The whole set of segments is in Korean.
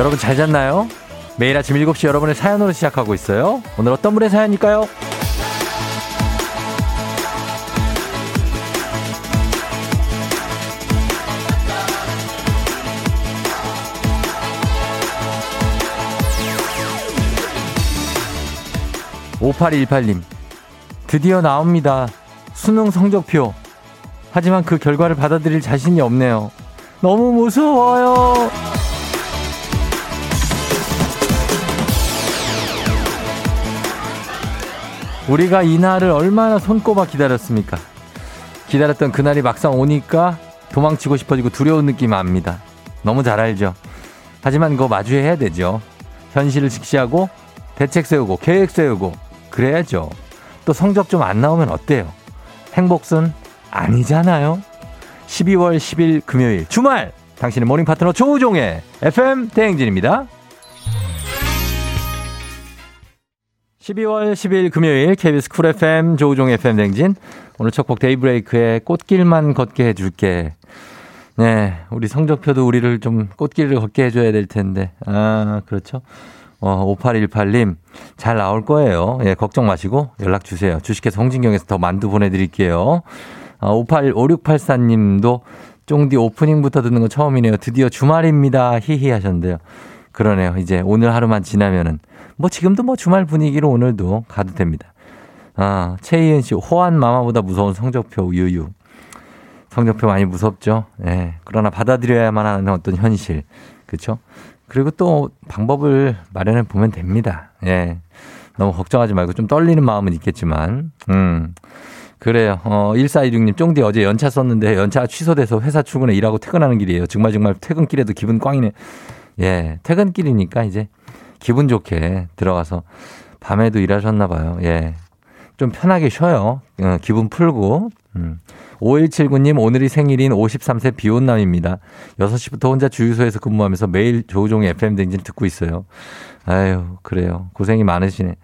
여러분 잘 잤나요? 매일 아침 7시 여러분의 사연으로 시작하고 있어요. 오늘 어떤 분의 사연일까요? 5818님, 드디어 나옵니다. 수능 성적표. 하지만 그 결과를 받아들일 자신이 없네요. 너무 무서워요. 우리가 이날을 얼마나 손꼽아 기다렸습니까? 기다렸던 그날이 막상 오니까 도망치고 싶어지고 두려운 느낌 압니다. 너무 잘 알죠. 하지만 그거 마주해야 되죠. 현실을 직시하고 대책 세우고 계획 세우고 그래야죠. 또 성적 좀 안 나오면 어때요? 행복순 아니잖아요. 12월 10일 금요일 주말 당신의 모닝 파트너 조우종의 FM 대행진입니다. 12월 10일 금요일 KBS 쿨 FM 조우종 FM 대행진. 오늘 첫 곡 데이브레이크의 꽃길만 걷게 해줄게. 네, 우리 성적표도 우리를 좀 꽃길을 걷게 해줘야 될 텐데. 아, 그렇죠. 5818님, 잘 나올 거예요. 예, 걱정 마시고 연락 주세요. 주식회사 홍진경에서 더 만두 보내드릴게요. 585684님도 쫑디 오프닝부터 듣는 거 처음이네요. 드디어 주말입니다. 히히 하셨는데요. 그러네요. 이제 오늘 하루만 지나면은 뭐 지금도 뭐 주말 분위기로 오늘도 가도 됩니다. 아, 최희은 씨, 호환 마마보다 무서운 성적표 유유. 성적표 많이 무섭죠. 예, 그러나 받아들여야만 하는 어떤 현실, 그렇죠? 그리고 또 방법을 마련해 보면 됩니다. 예, 너무 걱정하지 말고 좀 떨리는 마음은 있겠지만, 그래요. 1426님, 쫑디 어제 연차 썼는데 연차 취소돼서 회사 출근에 일하고 퇴근하는 길이에요. 정말 퇴근길에도 기분 꽝이네. 예, 퇴근길이니까 이제 기분 좋게 들어가서 밤에도 일하셨나 봐요. 예, 좀 편하게 쉬어요. 기분 풀고. 5179님, 오늘이 생일인 53세 비혼남입니다. 6시부터 혼자 주유소에서 근무하면서 매일 조우종의 FM 댕진 듣고 있어요. 아유, 그래요. 고생이 많으시네.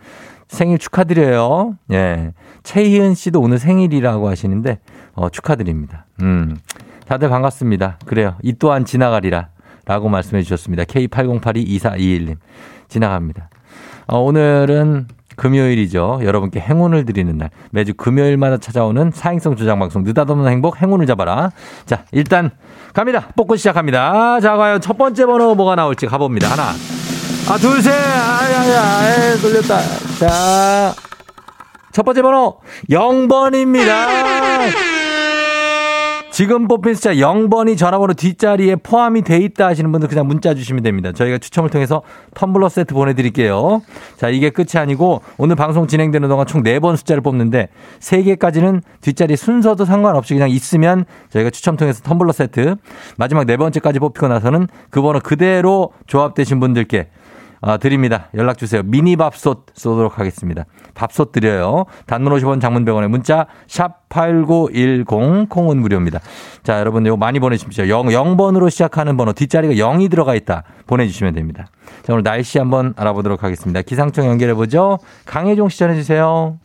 생일 축하드려요. 예. 최희은 씨도 오늘 생일이라고 하시는데, 축하드립니다. 다들 반갑습니다. 그래요. 이 또한 지나가리라. 라고 말씀해 주셨습니다. K80822421님. 지나갑니다. 오늘은 금요일이죠. 여러분께 행운을 드리는 날. 매주 금요일마다 찾아오는 사행성 조장 방송 느닷없는 행복 행운을 잡아라. 자, 일단 갑니다. 뽑고 시작합니다. 자, 과연 첫 번째 번호 뭐가 나올지 가봅니다. 하나, 아, 둘, 셋. 아야야, 돌렸다. 자, 첫 번째 번호 0번입니다. 지금 뽑힌 숫자 0번이 전화번호 뒷자리에 포함이 돼 있다 하시는 분들 그냥 문자 주시면 됩니다. 저희가 추첨을 통해서 텀블러 세트 보내드릴게요. 자, 이게 끝이 아니고 오늘 방송 진행되는 동안 총 4번 숫자를 뽑는데 3개까지는 뒷자리 순서도 상관없이 그냥 있으면 저희가 추첨 통해서 텀블러 세트, 마지막 4번째까지 뽑히고 나서는 그 번호 그대로 조합되신 분들께 드립니다. 연락 주세요. 미니 밥솥 쏘도록 하겠습니다. 밥솥 드려요. 단문 50원, 장문 100원에 문자 샵 8910, 콩은 무료입니다. 자, 여러분 이거 많이 보내주십시오. 0번으로 시작하는 번호 뒷자리가 0이 들어가 있다 보내주시면 됩니다. 자, 오늘 날씨 한번 알아보도록 하겠습니다. 기상청 연결해보죠. 강혜종 씨 전해주세요.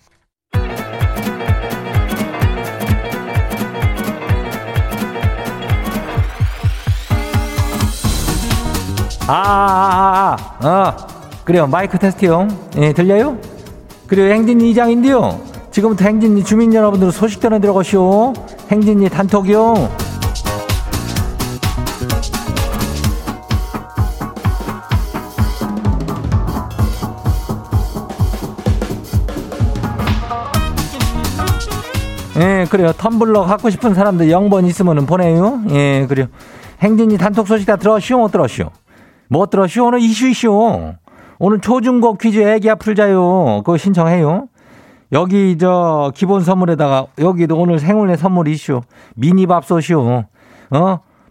그래요. 마이크 테스트용. 예, 들려요? 그래요. 행진이 이장인데요. 지금부터 행진이 주민 여러분들 소식 전해 들어가시오. 행진이 단톡이요. 예, 그래요. 텀블러 갖고 싶은 사람들 0번 있으면 보내요. 예, 그래요. 행진이 단톡 소식 다 들었시오, 못 들었시오? 뭐 들었슈? 오늘 이슈이슈. 오늘 초중고 퀴즈 애기야 풀자요. 그거 신청해요. 여기 저 기본 선물에다가 여기도 오늘 생일의 선물 이슈. 미니 밥솥이요.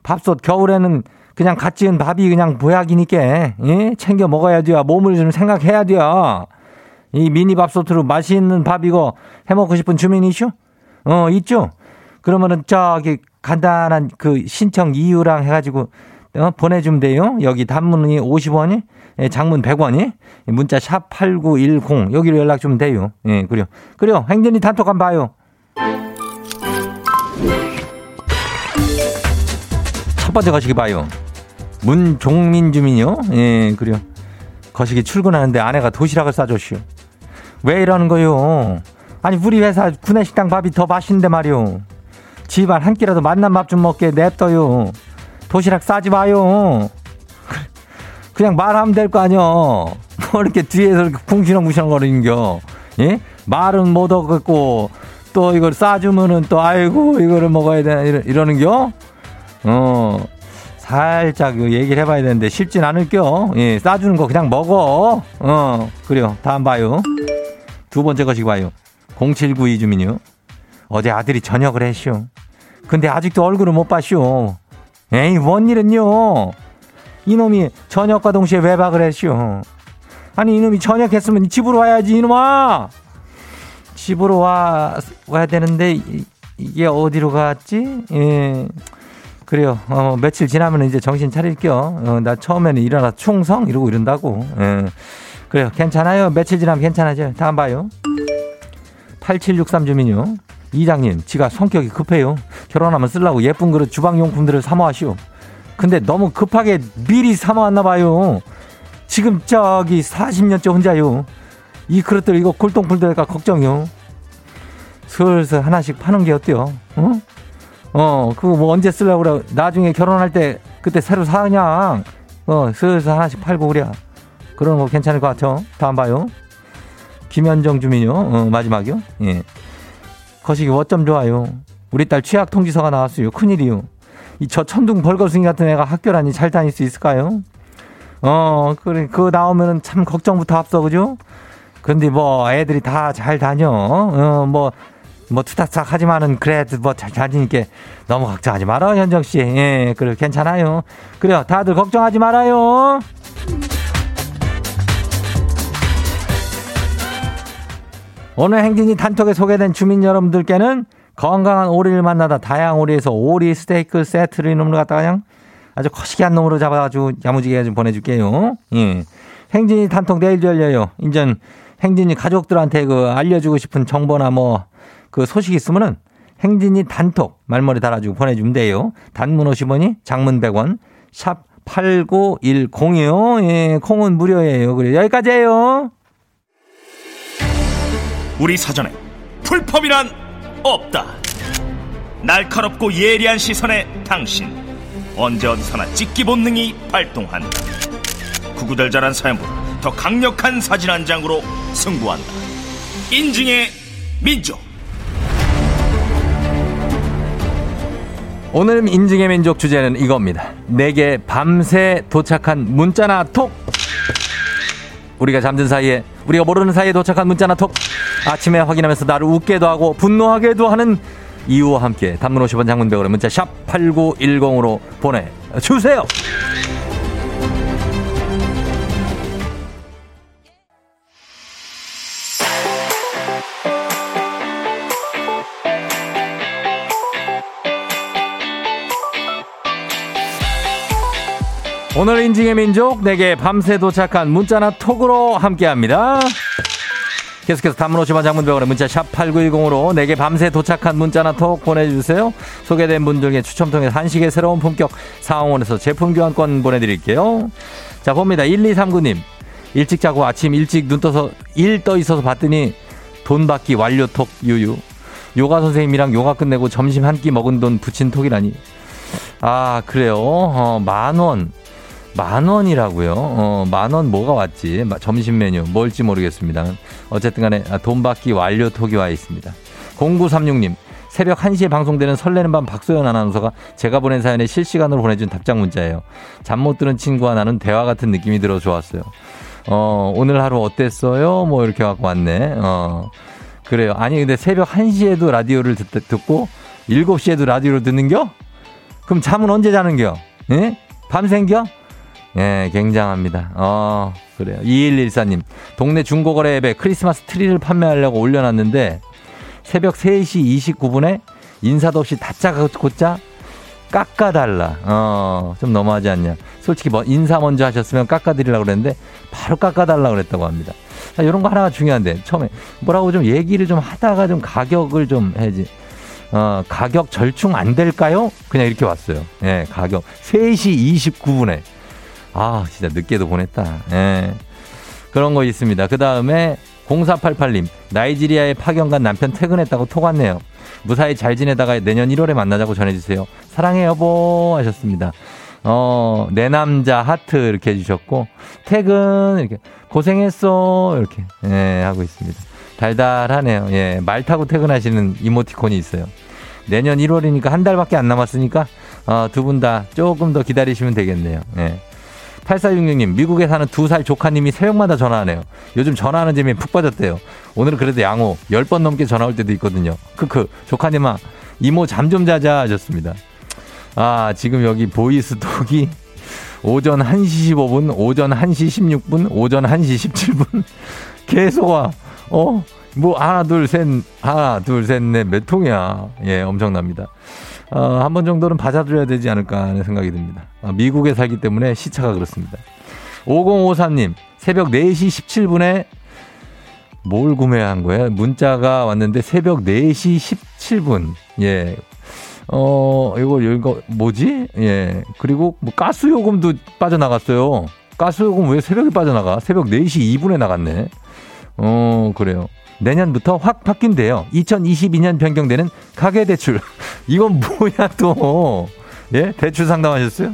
밥솥 겨울에는 그냥 갓 지은 밥이 그냥 보약이니까, 예? 챙겨 먹어야 돼요. 몸을 좀 생각해야 돼요. 이 미니 밥솥으로 맛있는 밥 이거 해먹고 싶은 주민 이슈? 있죠? 그러면은 저기 간단한 그 신청 이유랑 해가지고 보내주면 돼요. 여기 단문이 50원이, 장문 100원이, 문자 샵 8910 여기로 연락 주면 돼요. 예, 그래요. 행진이 단톡 한번 봐요. 첫 번째 거시기 봐요. 문종민 주민요. 예, 그래요. 거시기 출근하는데 아내가 도시락을 싸줬슈. 왜 이러는 거요? 아니 우리 회사 구내식당 밥이 더 맛있는데 말이요. 집안 한 끼라도 맛난 밥 좀 먹게 냅둬요. 도시락 싸지 마요. 그냥 말하면 될 거 아니여. 뭐 이렇게 뒤에서 이렇게 궁시렁궁시렁 거리는겨. 예? 말은 못 얻겠고 또 이걸 싸주면은 또 아이고 이거를 먹어야 되나 이러는겨. 살짝 얘기를 해봐야 되는데 쉽진 않을겨. 예, 싸주는 거 그냥 먹어. 그래요. 다음 봐요. 두 번째 거시기 봐요. 0792 주민이요. 어제 아들이 저녁을 했쇼. 근데 아직도 얼굴을 못 봤쇼. 에이, 뭔 일은요. 이놈이 저녁과 동시에 외박을 했쇼. 아니 이놈이 저녁했으면 집으로 와야지. 이놈아 집으로 와야 되는데 이게 어디로 갔지? 예, 그래요. 며칠 지나면 이제 정신 차릴게요. 나 처음에는 일어나 충성 이러고 이런다고. 예, 그래요. 괜찮아요. 며칠 지나면 괜찮아져요. 다음 봐요. 8763 주민요. 이장님, 지가 성격이 급해요. 결혼하면 쓰려고 예쁜 그릇 주방용품들을 사모하시오. 근데 너무 급하게 미리 사모았나 봐요. 지금 저기 40년째 혼자요. 이 그릇들 이거 골동품들까 걱정요. 슬슬 하나씩 파는 게 어때요? 어? 그거 뭐 언제 쓰려고 그래. 나중에 결혼할 때 그때 새로 사냐. 슬슬 하나씩 팔고 그래. 그런 거 괜찮을 것 같죠? 다음 봐요. 김현정 주민요. 마지막이요. 예. 거시기 어쩜 좋아요. 우리 딸 취학 통지서가 나왔어요. 큰일이요. 이 저 천둥 벌거숭이 같은 애가 학교라니 잘 다닐 수 있을까요? 그래 그거 나오면은 참 걱정부터 앞서 그죠? 근데 뭐 애들이 다 잘 다녀. 뭐 투닥닥 하지만은 그래도 뭐 잘 다니니까 너무 걱정하지 말아 현정 씨. 예, 그래 괜찮아요. 그래요. 다들 걱정하지 말아요. 오늘 행진이 단톡에 소개된 주민 여러분들께는 건강한 오리를 만나다 다양한 오리에서 오리 스테이크 세트를 이놈을 갖다가 그냥 아주 거시기한 놈으로 잡아가지고 야무지게 좀 보내줄게요. 예. 행진이 단톡 내일도 열려요. 인전 행진이 가족들한테 그 알려주고 싶은 정보나 뭐 그 소식 있으면은 행진이 단톡 말머리 달아주고 보내주면 돼요. 단문 50원이 장문 100원 샵 8910이요. 예, 콩은 무료예요. 그래 여기까지예요. 우리 사전에 풀펌이란 없다. 날카롭고 예리한 시선에 당신 언제 어디서나 찍기 본능이 발동한다. 구구절절한 사연보다 더 강력한 사진 한 장으로 승부한다. 인증의 민족. 오늘 인증의 민족 주제는 이겁니다. 내게 밤새 도착한 문자나 톡. 우리가 잠든 사이에 우리가 모르는 사이에 도착한 문자나 톡. 아침에 확인하면서 나를 웃게도 하고 분노하게도 하는 이유와 함께 단문 50원 장문백으로 문자 샵 8910으로 보내주세요. 오늘 인증의 민족 내게 밤새 도착한 문자나 톡으로 함께합니다. 계속해서 단문 50원 장문병원의 문자 샵 8910으로 내게 밤새 도착한 문자나 톡 보내주세요. 소개된 분들께 추첨 통해 한식의 새로운 품격 사원에서 제품 교환권 보내드릴게요. 자 봅니다. 1239님. 일찍 자고 아침 일찍 눈 떠서 일 떠 있어서 봤더니 돈 받기 완료 톡 유유. 요가 선생님이랑 요가 끝내고 점심 한 끼 먹은 돈 붙인 톡이라니. 아 그래요. 만 원이라고요. 만 원 뭐가 왔지? 점심 메뉴 뭘지 모르겠습니다. 어쨌든 간에 돈 받기 완료 톡이 와 있습니다. 0936님. 새벽 1시에 방송되는 설레는 밤 박소연 아나운서가 제가 보낸 사연에 실시간으로 보내준 답장 문자예요. 잠 못 드는 친구와 나눈 대화 같은 느낌이 들어 좋았어요. 오늘 하루 어땠어요? 뭐 이렇게 갖고 왔네. 그래요. 아니 근데 새벽 1시에도 라디오를 듣고 7시에도 라디오를 듣는겨? 그럼 잠은 언제 자는겨? 예? 밤샌겨? 예, 굉장합니다. 그래요. 2114님. 동네 중고거래 앱에 크리스마스 트리를 판매하려고 올려놨는데 새벽 3시 29분에 인사도 없이 다짜고짜 깎아달라. 좀 너무하지 않냐. 솔직히 뭐 인사 먼저 하셨으면 깎아드리려고 그랬는데 바로 깎아달라고 그랬다고 합니다. 자, 이런 거 하나가 중요한데 처음에 뭐라고 좀 얘기를 좀 하다가 좀 가격을 좀 해야지. 가격 절충 안 될까요? 그냥 이렇게 왔어요. 예, 가격. 3시 29분에. 아, 진짜 늦게도 보냈다. 예. 그런 거 있습니다. 그 다음에 0488님, 나이지리아에 파견 간 남편 퇴근했다고 톡 왔네요. 무사히 잘 지내다가 내년 1월에 만나자고 전해주세요. 사랑해 여보 하셨습니다. 내 남자 하트 이렇게 해주셨고, 퇴근 이렇게 고생했어 이렇게, 예, 하고 있습니다. 달달하네요. 예, 말 타고 퇴근하시는 이모티콘이 있어요. 내년 1월이니까 한 달밖에 안 남았으니까 두 분 다 조금 더 기다리시면 되겠네요. 예. 8466님, 미국에 사는 2살 조카님이 새벽마다 전화하네요. 요즘 전화하는 재미에 푹 빠졌대요. 오늘은 그래도 양호 10번 넘게 전화 올 때도 있거든요. 크크. 조카님아, 이모 잠 좀 자자 하셨습니다. 아, 지금 여기 보이스톡이 오전 1시 15분, 오전 1시 16분, 오전 1시 17분 계속 와. 뭐 하나 둘 셋 넷 몇 통이야. 예, 엄청납니다. 한 번 정도는 받아들여야 되지 않을까 하는 생각이 듭니다. 미국에 살기 때문에 시차가 그렇습니다. 5053님, 새벽 4시 17분에 뭘 구매한 거예요? 문자가 왔는데 새벽 4시 17분. 예. 이거 뭐지? 예. 그리고 뭐 가스 요금도 빠져나갔어요. 가스 요금 왜 새벽에 빠져나가? 새벽 4시 2분에 나갔네. 그래요. 내년부터 확 바뀐대요. 2022년 변경되는 가계대출. 이건 뭐야 또. 예? 대출 상담하셨어요?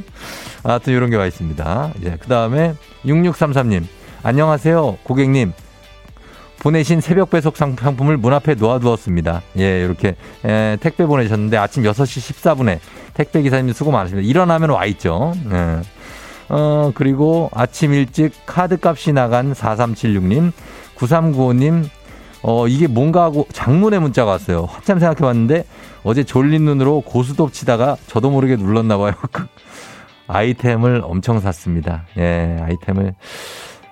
아무튼 이런 게 와 있습니다. 예, 그 다음에 6633님. 안녕하세요 고객님. 보내신 새벽 배송 상품을 문 앞에 놓아두었습니다. 예, 이렇게 택배 보내셨는데 아침 6시 14분에 택배기사님 수고 많으십니다. 일어나면 와 있죠. 예. 그리고 아침 일찍 카드값이 나간 4376님, 9395님, 이게 뭔가 하고 장문의 문자가 왔어요. 한참 생각해봤는데 어제 졸린 눈으로 고스톱 치다가 저도 모르게 눌렀나 봐요. 아이템을 엄청 샀습니다. 예, 아이템을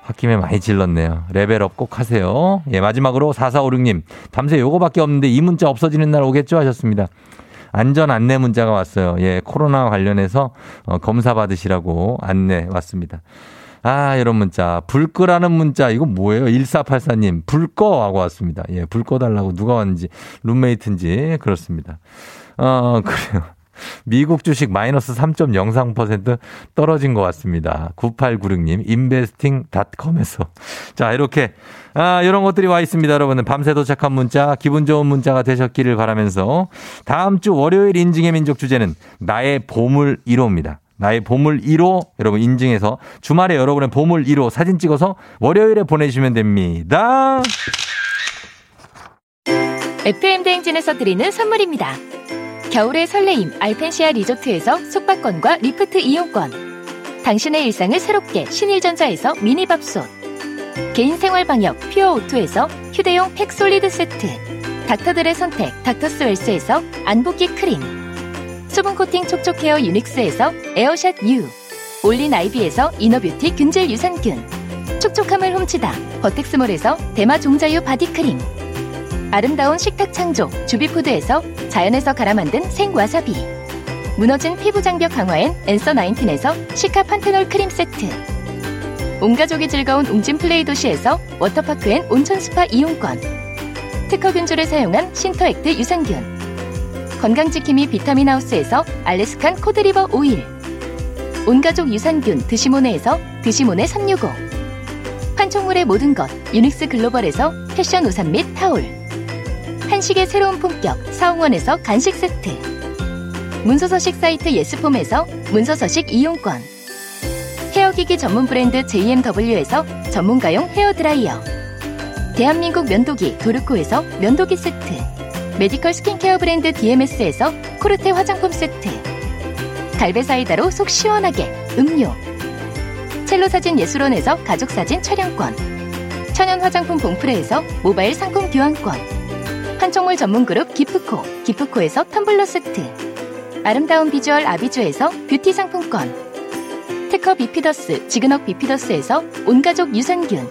홧김에 많이 질렀네요. 레벨업 꼭 하세요. 예, 마지막으로 4456님, 밤새 요거밖에 없는데 이 문자 없어지는 날 오겠죠 하셨습니다. 안전 안내 문자가 왔어요. 예, 코로나 관련해서 검사 받으시라고 안내 왔습니다. 아, 이런 문자. 불 끄라는 문자. 이거 뭐예요? 1484님. 불 꺼 하고 왔습니다. 예, 불 꺼달라고 누가 왔는지, 룸메이트인지, 그렇습니다. 그래요. 미국 주식 마이너스 3.03% 떨어진 것 같습니다. 9896님, investing.com에서. 자, 이렇게. 이런 것들이 와 있습니다. 여러분은 밤새 도착한 문자, 기분 좋은 문자가 되셨기를 바라면서 다음 주 월요일 인증의 민족 주제는 나의 보물 1호입니다. 나의 보물 1호 여러분 인증해서 주말에 여러분의 보물 1호 사진 찍어서 월요일에 보내주시면 됩니다. FM 대행진에서 드리는 선물입니다. 겨울의 설레임 알펜시아 리조트에서 숙박권과 리프트 이용권, 당신의 일상을 새롭게 신일전자에서 미니밥솥, 개인생활방역 퓨어오토에서 휴대용 팩솔리드 세트, 닥터들의 선택 닥터스웰스에서 안붓기 크림, 수분코팅 촉촉헤어 유닉스에서 에어샷 U, 올린 아이비에서 이너뷰티 균질 유산균, 촉촉함을 훔치다 버텍스몰에서 대마 종자유 바디크림, 아름다운 식탁 창조 주비푸드에서 자연에서 갈아 만든 생와사비, 무너진 피부 장벽 강화엔 앤서19에서 시카 판테놀 크림 세트, 온가족이 즐거운 웅진플레이 도시에서 워터파크엔 온천스파 이용권, 특허균주를 사용한 신터액트 유산균, 건강지킴이 비타민하우스에서 알래스칸 코드리버 오일, 온가족 유산균 드시모네에서 드시모네 365, 판촉물의 모든 것 유닉스 글로벌에서 패션 우산 및 타올, 한식의 새로운 품격 사홍원에서 간식 세트, 문서서식 사이트 예스폼에서 문서서식 이용권, 헤어기기 전문 브랜드 JMW에서 전문가용 헤어드라이어, 대한민국 면도기 도르코에서 면도기 세트, 메디컬 스킨케어 브랜드 DMS에서 코르테 화장품 세트, 갈베사이다로 속 시원하게 음료, 첼로사진 예술원에서 가족사진 촬영권, 천연 화장품 봉프레에서 모바일 상품 교환권, 판촉물 전문 그룹 기프코, 기프코에서 텀블러 세트, 아름다운 비주얼 아비주에서 뷰티 상품권, 특허 비피더스, 지그넉 비피더스에서 온가족 유산균,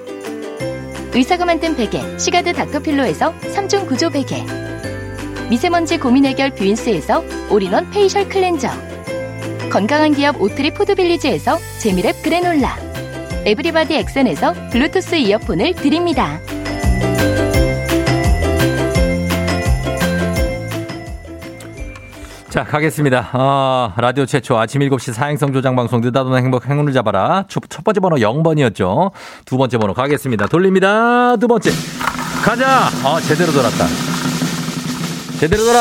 의사가 만든 베개, 시가드 닥터필로에서 3중 구조 베개, 미세먼지 고민 해결 뷰인스에서 올인원 페이셜 클렌저, 건강한 기업 오트리 푸드빌리지에서 재미랩 그래놀라, 에브리바디 엑센에서 블루투스 이어폰을 드립니다. 자, 가겠습니다. 라디오 최초 아침 7시 사행성 조장 방송 느닷없는 행복 행운을 잡아라. 첫 번째 번호 0번이었죠. 두 번째 번호 가겠습니다. 돌립니다. 두 번째. 가자. 제대로 돌았다. 제대로 돌아.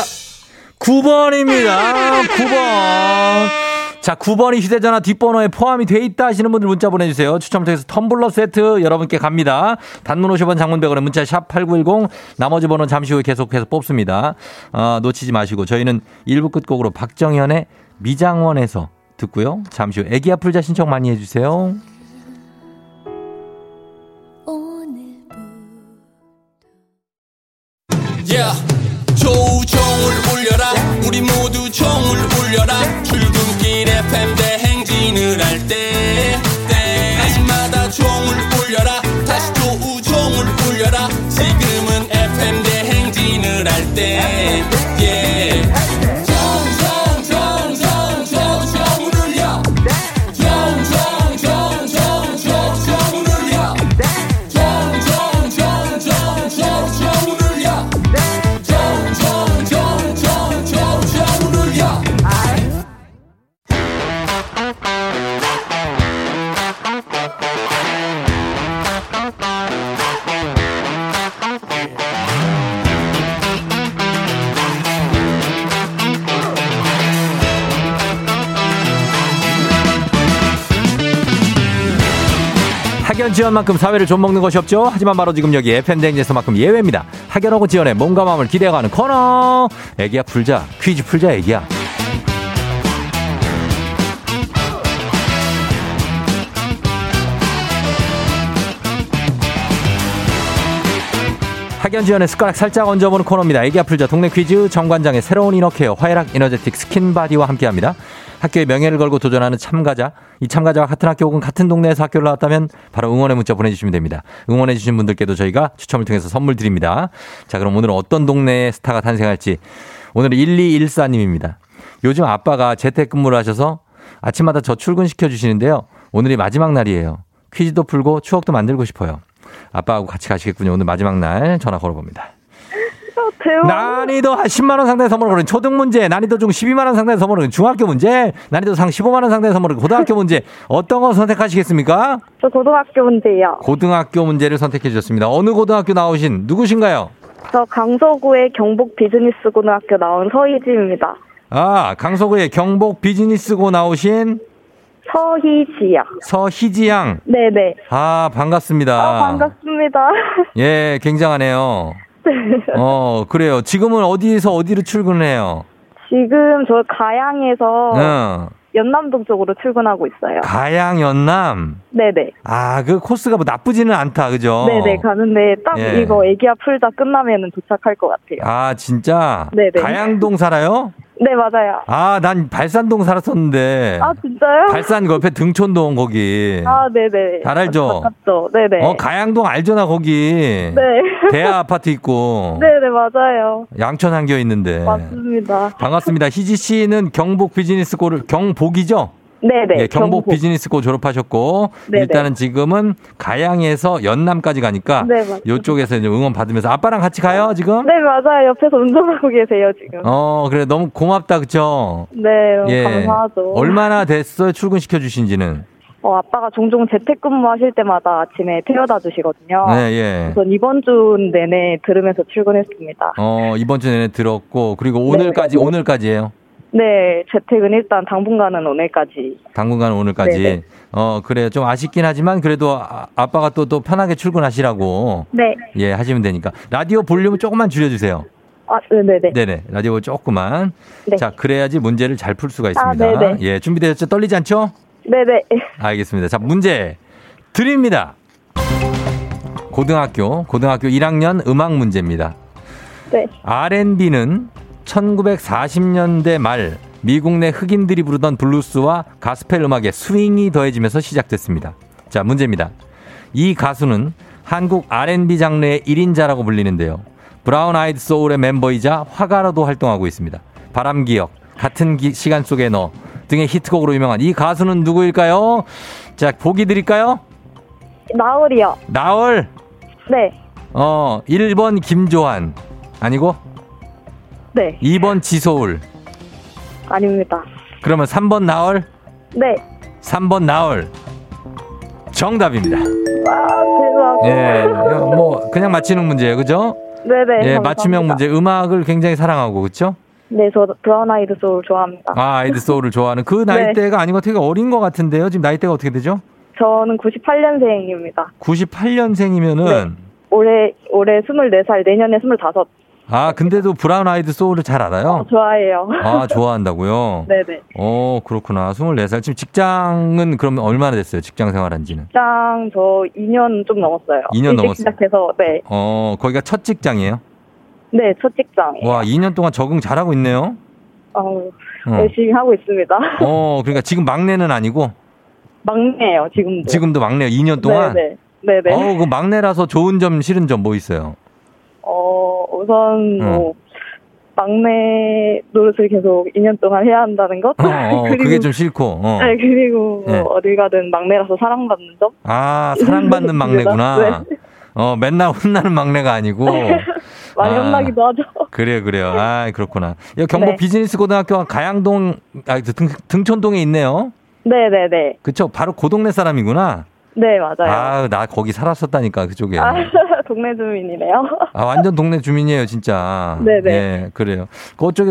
9번입니다. 9번. 자, 9번이 휴대전화 뒷번호에 포함이 돼 있다 하시는 분들 문자 보내주세요. 추첨을 통해서 텀블러 세트 여러분께 갑니다. 단문 50원, 장문 100원에 문자 샵 8910 나머지 번호는 잠시 후에 계속해서 뽑습니다. 놓치지 마시고 저희는 1부 끝곡으로 박정현의 미장원에서 듣고요. 잠시 후 애기 아플 자 신청 많이 해주세요. Yeah. 조우종을 울려라. 우리 모두 종을 울려라. 출근길 FM 대행진을 할 때 아침마다 종을 울려라. 다시 조우종을 울려라. 지금은 FM 대행진을 할 때 학연 지원만큼 사회를 좀 먹는 것이 없죠. 하지만 바로 지금 여기 FM 대행진에서만큼 예외입니다. 학연하고 지원의 몸과 마음을 기대어가는 코너. 애기야 풀자. 퀴즈 풀자 애기야. 학연 지원의 숟가락 살짝 얹어보는 코너입니다. 애기야 풀자 동네 퀴즈 정관장의 새로운 이너케어 화이락 이너제틱 스킨바디와 함께합니다. 학교의 명예를 걸고 도전하는 참가자. 이 참가자와 같은 학교 혹은 같은 동네에서 학교를 나왔다면 바로 응원의 문자 보내주시면 됩니다. 응원해 주신 분들께도 저희가 추첨을 통해서 선물 드립니다. 자, 그럼 오늘은 어떤 동네의 스타가 탄생할지. 오늘은 1214님입니다. 요즘 아빠가 재택근무를 하셔서 아침마다 저 출근시켜주시는데요. 오늘이 마지막 날이에요. 퀴즈도 풀고 추억도 만들고 싶어요. 아빠하고 같이 가시겠군요. 오늘 마지막 날 전화 걸어봅니다. 대박. 난이도 10만원 상당의 선물을 걸은 초등문제, 난이도 중 12만원 상당의 선물을 걸은 중학교 문제, 난이도 상 15만원 상당의 선물을 걸은 고등학교 문제. 어떤 거 선택하시겠습니까? 저 고등학교 문제요. 고등학교 문제를 선택해 주셨습니다. 어느 고등학교 나오신 누구신가요? 저 강서구의 경복 비즈니스고등학교 나온 서희지입니다. 아, 강서구의 경복 비즈니스고 나오신 서희지요. 서희지 양. 네네. 아, 반갑습니다. 아, 반갑습니다. 예, 굉장하네요. 그래요. 지금은 어디에서 어디로 출근해요? 지금 저 가양에서 연남동 쪽으로 출근하고 있어요. 가양 연남? 네네. 아, 그 코스가 뭐 나쁘지는 않다, 그죠? 네네, 가는데 딱 예. 이거 애기야 풀다 끝나면은 도착할 것 같아요. 아, 진짜? 네네. 가양동 살아요? 네, 맞아요. 아, 난 발산동 살았었는데. 아, 진짜요? 발산 옆에 등촌동 거기. 아, 네네. 잘 알죠? 맞죠. 네네. 가양동 알잖아, 거기. 네. 대하 아파트 있고. 네네, 맞아요. 양천 한겨 있는데. 맞습니다. 반갑습니다. 희지 씨는 경복 비즈니스고를, 경복이죠? 네네. 예, 경복 비즈니스고 졸업하셨고. 네네. 일단은 지금은 가양에서 연남까지 가니까. 네, 맞아요. 요쪽에서 이제 응원 받으면서. 아빠랑 같이 가요, 지금? 네, 맞아요. 옆에서 운전하고 계세요, 지금. 그래. 너무 고맙다, 그쵸? 네, 예. 감사하죠. 얼마나 됐어요, 출근시켜주신지는? 아빠가 종종 재택근무 하실 때마다 아침에 태워다 주시거든요. 네, 예. 우선 이번 주 내내 들으면서 출근했습니다. 이번 주 내내 들었고. 그리고 오늘까지, 네. 오늘까지예요? 네, 재택은 일단 당분간은 오늘까지. 당분간은 오늘까지. 네네. 그래요. 좀 아쉽긴 하지만 그래도 아빠가 또 편하게 출근하시라고. 네. 예, 하시면 되니까. 라디오 볼륨을 조금만 줄여주세요. 아, 네네네. 네네. 라디오 조금만. 네. 자, 그래야지 문제를 잘 풀 수가 있습니다. 아, 네네. 예, 준비되셨죠? 떨리지 않죠? 네네. 알겠습니다. 자, 문제 드립니다. 고등학교 1학년 음악 문제입니다. 네. R&B는 1940년대 말 미국 내 흑인들이 부르던 블루스와 가스펠 음악에 스윙이 더해지면서 시작됐습니다. 자, 문제입니다. 이 가수는 한국 R&B 장르의 1인자라고 불리는데요. 브라운 아이드 소울의 멤버이자 화가로도 활동하고 있습니다. 바람기억, 같은 시간 속에 너 등의 히트곡으로 유명한 이 가수는 누구일까요? 자, 보기 드릴까요? 나얼이요. 나얼? 네. 1번 김조한 아니고? 네. 2번 지소울. 아닙니다. 그러면 3번 나얼? 네. 3번 나얼. 정답입니다. 와, 대박. 예, 뭐 그냥 맞히는 문제예요, 그죠? 네네. 예, 맞춤형 문제. 음악을 굉장히 사랑하고, 그렇죠? 네, 저 브라운 아이드 소울 좋아합니다. 아, 아이드 소울을 좋아하는 그 나이대가 네. 아니고 되게 어린 것 같은데요. 지금 나이대가 어떻게 되죠? 저는 98년생입니다. 98년생이면은 네. 올해 24살, 내년에 25. 아, 근데도 브라운 아이드 소울을 잘 알아요? 좋아해요. 아, 좋아한다고요? 네네. 어, 그렇구나. 24살. 지금 직장은 그럼 얼마나 됐어요? 직장 생활한 지는? 직장 저 2년 좀 넘었어요. 2년 넘었어요? 시작해서, 네. 어, 거기가 첫 직장이에요? 네, 첫 직장. 와, 2년 동안 적응 잘하고 있네요? 열심히 하고 있습니다. 어, 그러니까 지금 막내는 아니고? 막내예요, 지금도. 지금도 막내요, 2년 동안? 네네. 네네. 어, 그 막내라서 좋은 점, 싫은 점 뭐 있어요? 우선 뭐 막내 노릇을 계속 2년 동안 해야 한다는 것. 그리고, 그게 좀 싫고. 네, 그리고 네. 어딜 가든 막내라서 사랑받는 점. 아, 사랑받는 막내구나. 네. 어, 맨날 혼나는 막내가 아니고. 많이 혼나기도 하죠. 그래요, 그래요. 아, 그렇구나. 경복 네. 비즈니스고등학교가 가양동, 등촌동에 있네요. 네, 네, 네. 그쵸, 바로 그 동네 사람이구나. 네, 맞아요. 아, 나 거기 살았었다니까, 그쪽에. 아, 동네 주민이네요. 아, 완전 동네 주민이에요, 진짜. 네네. 예, 그래요. 그쪽에,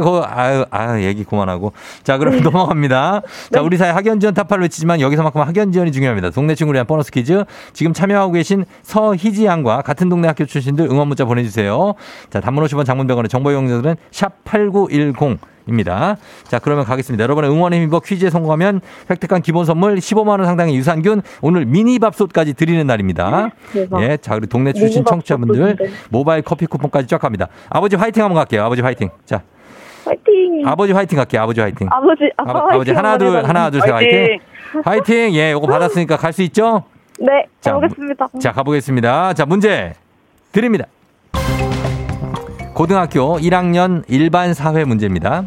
얘기 그만하고. 자, 그럼 넘어갑니다. 네. 자, 우리 사회 학연지원 탑8를 외치지만 여기서만큼 학연지원이 중요합니다. 동네 친구를 위한 보너스 퀴즈. 지금 참여하고 계신 서희지 양과 같은 동네 학교 출신들 응원 문자 보내주세요. 자, 단문 50원 장문병원의 정보 이용자들은 샵8910. 입니다. 자, 그러면 가겠습니다. 여러분의 응원의 힘입어 퀴즈에 성공하면 획득한 기본 선물 15만 원 상당의 유산균, 오늘 미니밥솥까지 드리는 날입니다. 네, 예, 자, 그리고 동네 출신 청취자분들 모바일 커피 쿠폰까지 쫙 갑니다. 아버지 화이팅 한번 갈게요. 아버지 화이팅. 자, 화이팅. 아버지 화이팅 갈게요. 아버지 화이팅. 아버지 하나 둘 셋 화이팅. 화이팅. 예, 요거 받았으니까 갈 수 있죠? 네, 가보겠습니다. 자, 가보겠습니다. 자, 문제 드립니다. 고등학교 1학년 일반 사회 문제입니다.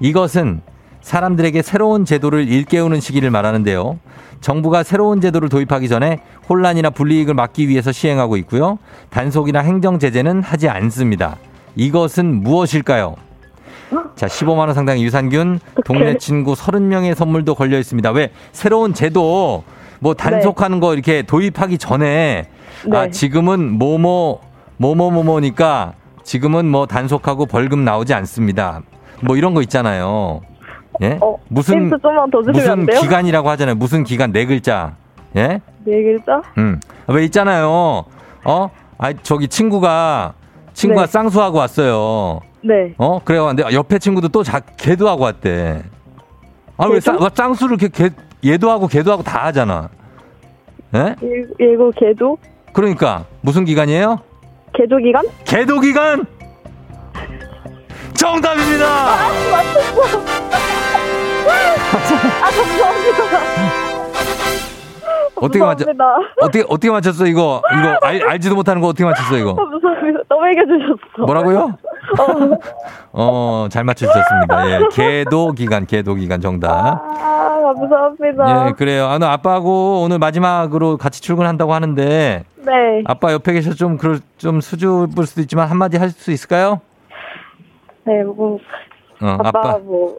이것은 사람들에게 새로운 제도를 일깨우는 시기를 말하는데요. 정부가 새로운 제도를 도입하기 전에 혼란이나 불이익을 막기 위해서 시행하고 있고요. 단속이나 행정 제재는 하지 않습니다. 이것은 무엇일까요? 자, 15만 원 상당의 유산균, 동네 친구 30명의 선물도 걸려 있습니다. 왜? 새로운 제도 뭐 단속하는 거 이렇게 도입하기 전에 아, 지금은 뭐뭐니까 지금은 뭐 단속하고 벌금 나오지 않습니다. 뭐 이런 거 있잖아요. 예? 힌트 좀만 더 주시면 안 돼요? 무슨 기간이라고 하잖아요. 무슨 기간 네 글자. 예? 네 글자? 왜 있잖아요. 저기 친구가 네. 쌍수하고 왔어요. 네. 그래요. 근데 옆에 친구도 또 걔도 하고 왔대. 아, 왜 쌍수를 얘도 하고 걔도 하고 다 하잖아. 예? 얘고 걔도? 그러니까 무슨 기간이에요? 개도기간? 개도기간! 정답입니다! 아, 맞췄어. 아, 감사합니다. 어떻게 맞췄어? 어떻게 맞췄어, 이거? 이거 알지도 못하는 거 어떻게 맞췄어, 이거? 감사합니다. 너무 이겨주셨어. 뭐라고요? 잘 맞춰주셨습니다. 예, 개도기간 정답. 아, 감사합니다. 예, 그래요. 오늘 아빠하고 오늘 마지막으로 같이 출근한다고 하는데. 네. 아빠 옆에 계셔서 좀 수줍을 수도 있지만 한마디 할 수 있을까요? 네, 뭐. 아빠 뭐.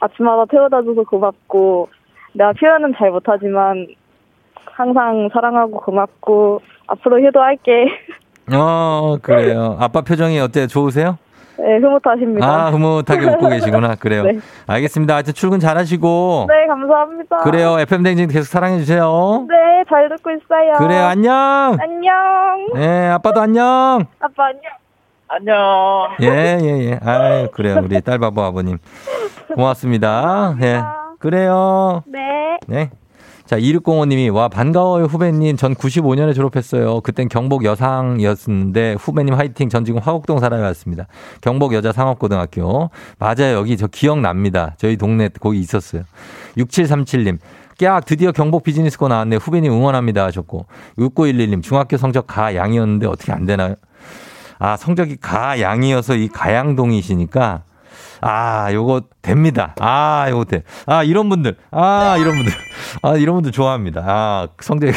아침마다 태워다줘서 고맙고. 내가 표현은 잘 못하지만 항상 사랑하고 고맙고. 앞으로 효도할게. 그래요. 아빠 표정이 어때요? 좋으세요? 네, 흐뭇하십니다. 아, 흐뭇하게 웃고 계시구나. 그래요. 네. 알겠습니다. 하여튼 출근 잘하시고. 네, 감사합니다. 그래요. FM 대행진 계속 사랑해주세요. 네, 잘 듣고 있어요. 그래요. 안녕. 안녕. 네, 아빠도 안녕. 아빠 안녕. 안녕. 예. 아유, 그래요. 우리 딸바보 아버님. 고맙습니다. 예. 네, 그래요. 네. 네. 자, 2605님이 와, 반가워요 후배님. 전 95년에 졸업했어요. 그땐 경복 여상이었는데 후배님 화이팅. 전 지금 화곡동 살아요 왔습니다. 경복 여자 상업고등학교. 맞아요. 여기 저 기억납니다. 저희 동네 거기 있었어요. 6737님. 깍 드디어 경복 비즈니스고 나왔네. 후배님 응원합니다 하셨고. 6911님. 중학교 성적 가양이었는데 어떻게 안 되나요? 아, 성적이 가양이어서 이 가양동이시니까 요거 됩니다. 요거 돼. 이런 분들 좋아합니다. 성적이.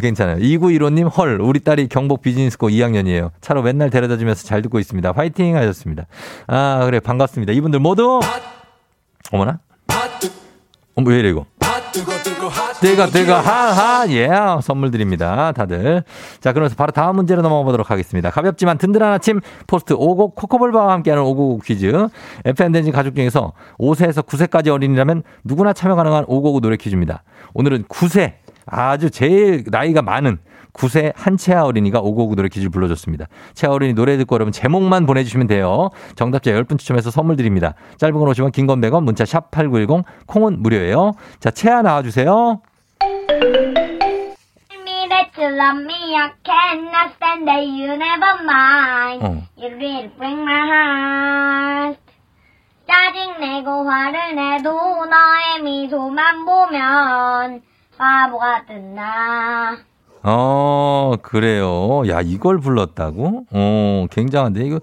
괜찮아요. 2915님, 헐, 우리 딸이 경복 비즈니스고 2학년이에요. 차로 맨날 데려다주면서 잘 듣고 있습니다. 화이팅 하셨습니다. 아, 그래, 반갑습니다. 이분들 모두! 어머나? 어머, 왜 이래, 이거? 뜨거 하하 예 선물 드립니다 다들. 자, 그러면서 바로 다음 문제로 넘어가 보도록 하겠습니다. 가볍지만 든든한 아침 포스트 5곡 코코볼바와 함께하는 5곡 퀴즈. FM 대행진 가족 중에서 5세에서 9세까지 어린이라면 누구나 참여 가능한 5곡 노래 퀴즈입니다. 오늘은 9세 아주 제일 나이가 많은 9세 한채아 어린이가 5곡 노래 퀴즈를 불러줬습니다. 채아 어린이 노래 듣고 여러분 제목만 보내주시면 돼요. 정답자 10분 추첨해서 선물 드립니다. 짧은 건 50원, 긴 건 100원, 문자 샵 8910, 콩은 무료예요. 자, 채아 나와주세요. You love me, I cannot stand that you never mind. You really break my heart. 짜증내고 화를 내도 너의 미소만 보면 바보 같은 나. 그래요. 야, 이걸 불렀다고? 굉장한데. 이거,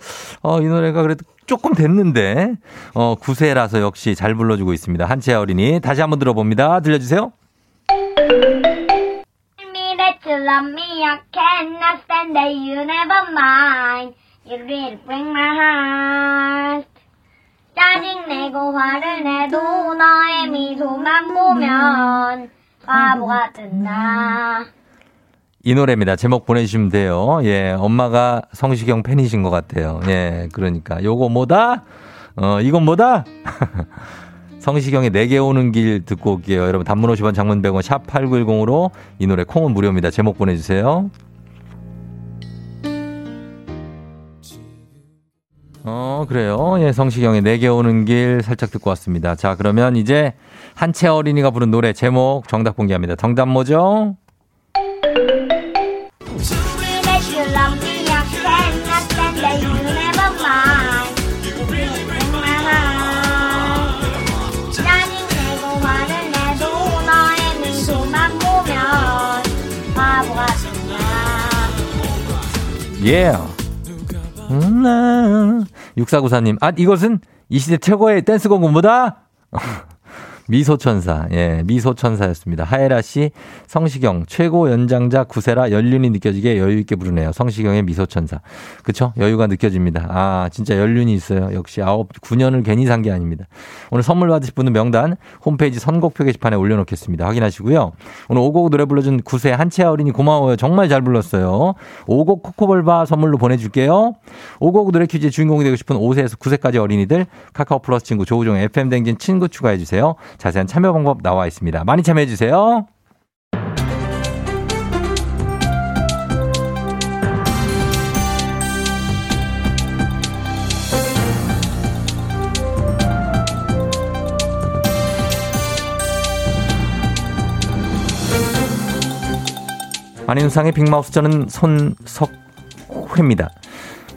이 노래가 그래도 조금 됐는데. 9세라서 역시 잘 불러주고 있습니다. 한채아 어린이. 다시 한번 들어봅니다. 들려주세요. You love me, I cannot stand that you never mind. You really break my heart. 짜증내고 화를 내도 너의 미소만 보면 바보 같은 나. 이 노래입니다. 제목 보내주시면 돼요. 예, 엄마가 성시경 팬이신 것 같아요. 예, 그러니까 요거 뭐다? 이건 뭐다? 성시경의 내게 오는 길 듣고 올게요. 여러분 단문 50원, 장문 100원, 샵 8910으로 이 노래 콩은 무료입니다. 제목 보내주세요. 그래요. 예, 성시경의 내게 오는 길 살짝 듣고 왔습니다. 자, 그러면 이제 한채 어린이가 부른 노래 제목 정답 공개합니다. 정답 뭐죠? 예. Yeah. 6494님. 아, 이것은 이 시대 최고의 댄스 공부보다 미소천사. 예, 미소천사였습니다. 하예라 씨, 성시경 최고 연장자 9세라 연륜이 느껴지게 여유 있게 부르네요. 성시경의 미소천사. 그렇죠? 여유가 느껴집니다. 아, 진짜 연륜이 있어요. 역시 9년을 괜히 산 게 아닙니다. 오늘 선물 받으실 분은 명단 홈페이지 선곡표 게시판에 올려놓겠습니다. 확인하시고요. 오늘 5곡 노래 불러준 9세 한채아 어린이 고마워요. 정말 잘 불렀어요. 5곡 코코볼바 선물로 보내줄게요. 5곡 노래 퀴즈의 주인공이 되고 싶은 5세에서 9세까지 어린이들 카카오 플러스 친구 조우종 FM 댕진 친구 추가해주세요. 자세한 참여 방법 나와 있습니다. 많이 참여해 주세요. 안윤상의 빅마우스, 저는 손석회입니다.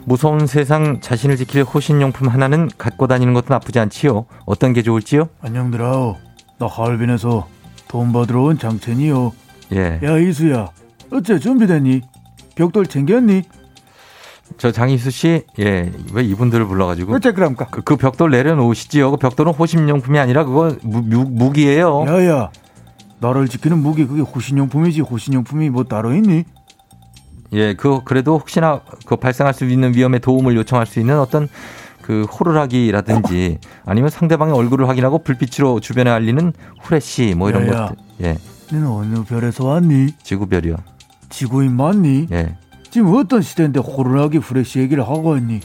무서운 세상 자신을 지킬 호신용품 하나는 갖고 다니는 것도 나쁘지 않지요. 어떤 게 좋을지요? 안녕들아, 나 하얼빈에서 돈 받으러 온 장첸이요. 예. 야 이수야, 어째 준비됐니? 벽돌 챙겼니? 저 장이수 씨, 예, 왜 이분들을 불러가지고? 어째 그럼까? 그 벽돌 내려놓으시지요. 그 벽돌은 호신용품이 아니라 그거 무기예요. 야야, 나를 지키는 무기, 그게 호신용품이지. 호신용품이 뭐 따로 있니? 예, 그래도 혹시나 그 발생할 수 있는 위험에 도움을 요청할 수 있는 어떤 그 호루라기라든지 아니면 상대방의 얼굴을 확인하고 불빛으로 주변에 알리는 후레쉬 뭐 이런 것들. 예. 너는 어느 별에서 왔니? 지구별이요. 지구인 맞니? 예. 지금 어떤 시대인데 호루라기 후레쉬 얘기를 하고 있니?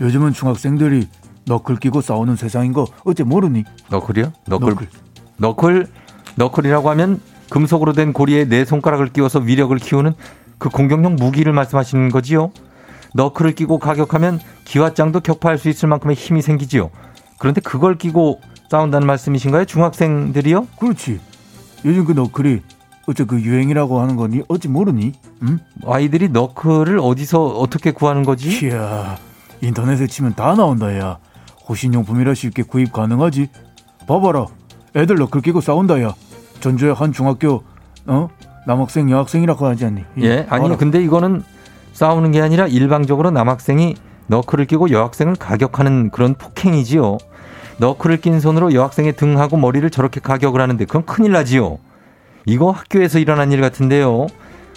요즘은 중학생들이 너클 끼고 싸우는 세상인 거 어째 모르니? 너클이요? 너클이라고 하면 금속으로 된 고리에 네 손가락을 끼워서 위력을 키우는 그 공격용 무기를 말씀하시는 거지요. 너클을 끼고 가격하면 기왓장도 격파할 수 있을 만큼의 힘이 생기지요. 그런데 그걸 끼고 싸운다는 말씀이신가요? 중학생들이요? 그렇지. 요즘 그 너클이 어째 그 유행이라고 하는 거니 어찌 모르니? 응? 아이들이 너클을 어디서 어떻게 구하는 거지? 이야, 인터넷에 치면 다 나온다. 야, 호신용품이라 쉽게 구입 가능하지. 봐봐라, 애들 너클 끼고 싸운다. 야, 전주의 한 중학교 남학생 여학생이라고 하지 않니? 예, 아니 근데 이거는 싸우는 게 아니라 일방적으로 남학생이 너클을 끼고 여학생을 가격하는 그런 폭행이지요. 너클을 낀 손으로 여학생의 등하고 머리를 저렇게 가격을 하는데 그건 큰일 나지요. 이거 학교에서 일어난 일 같은데요.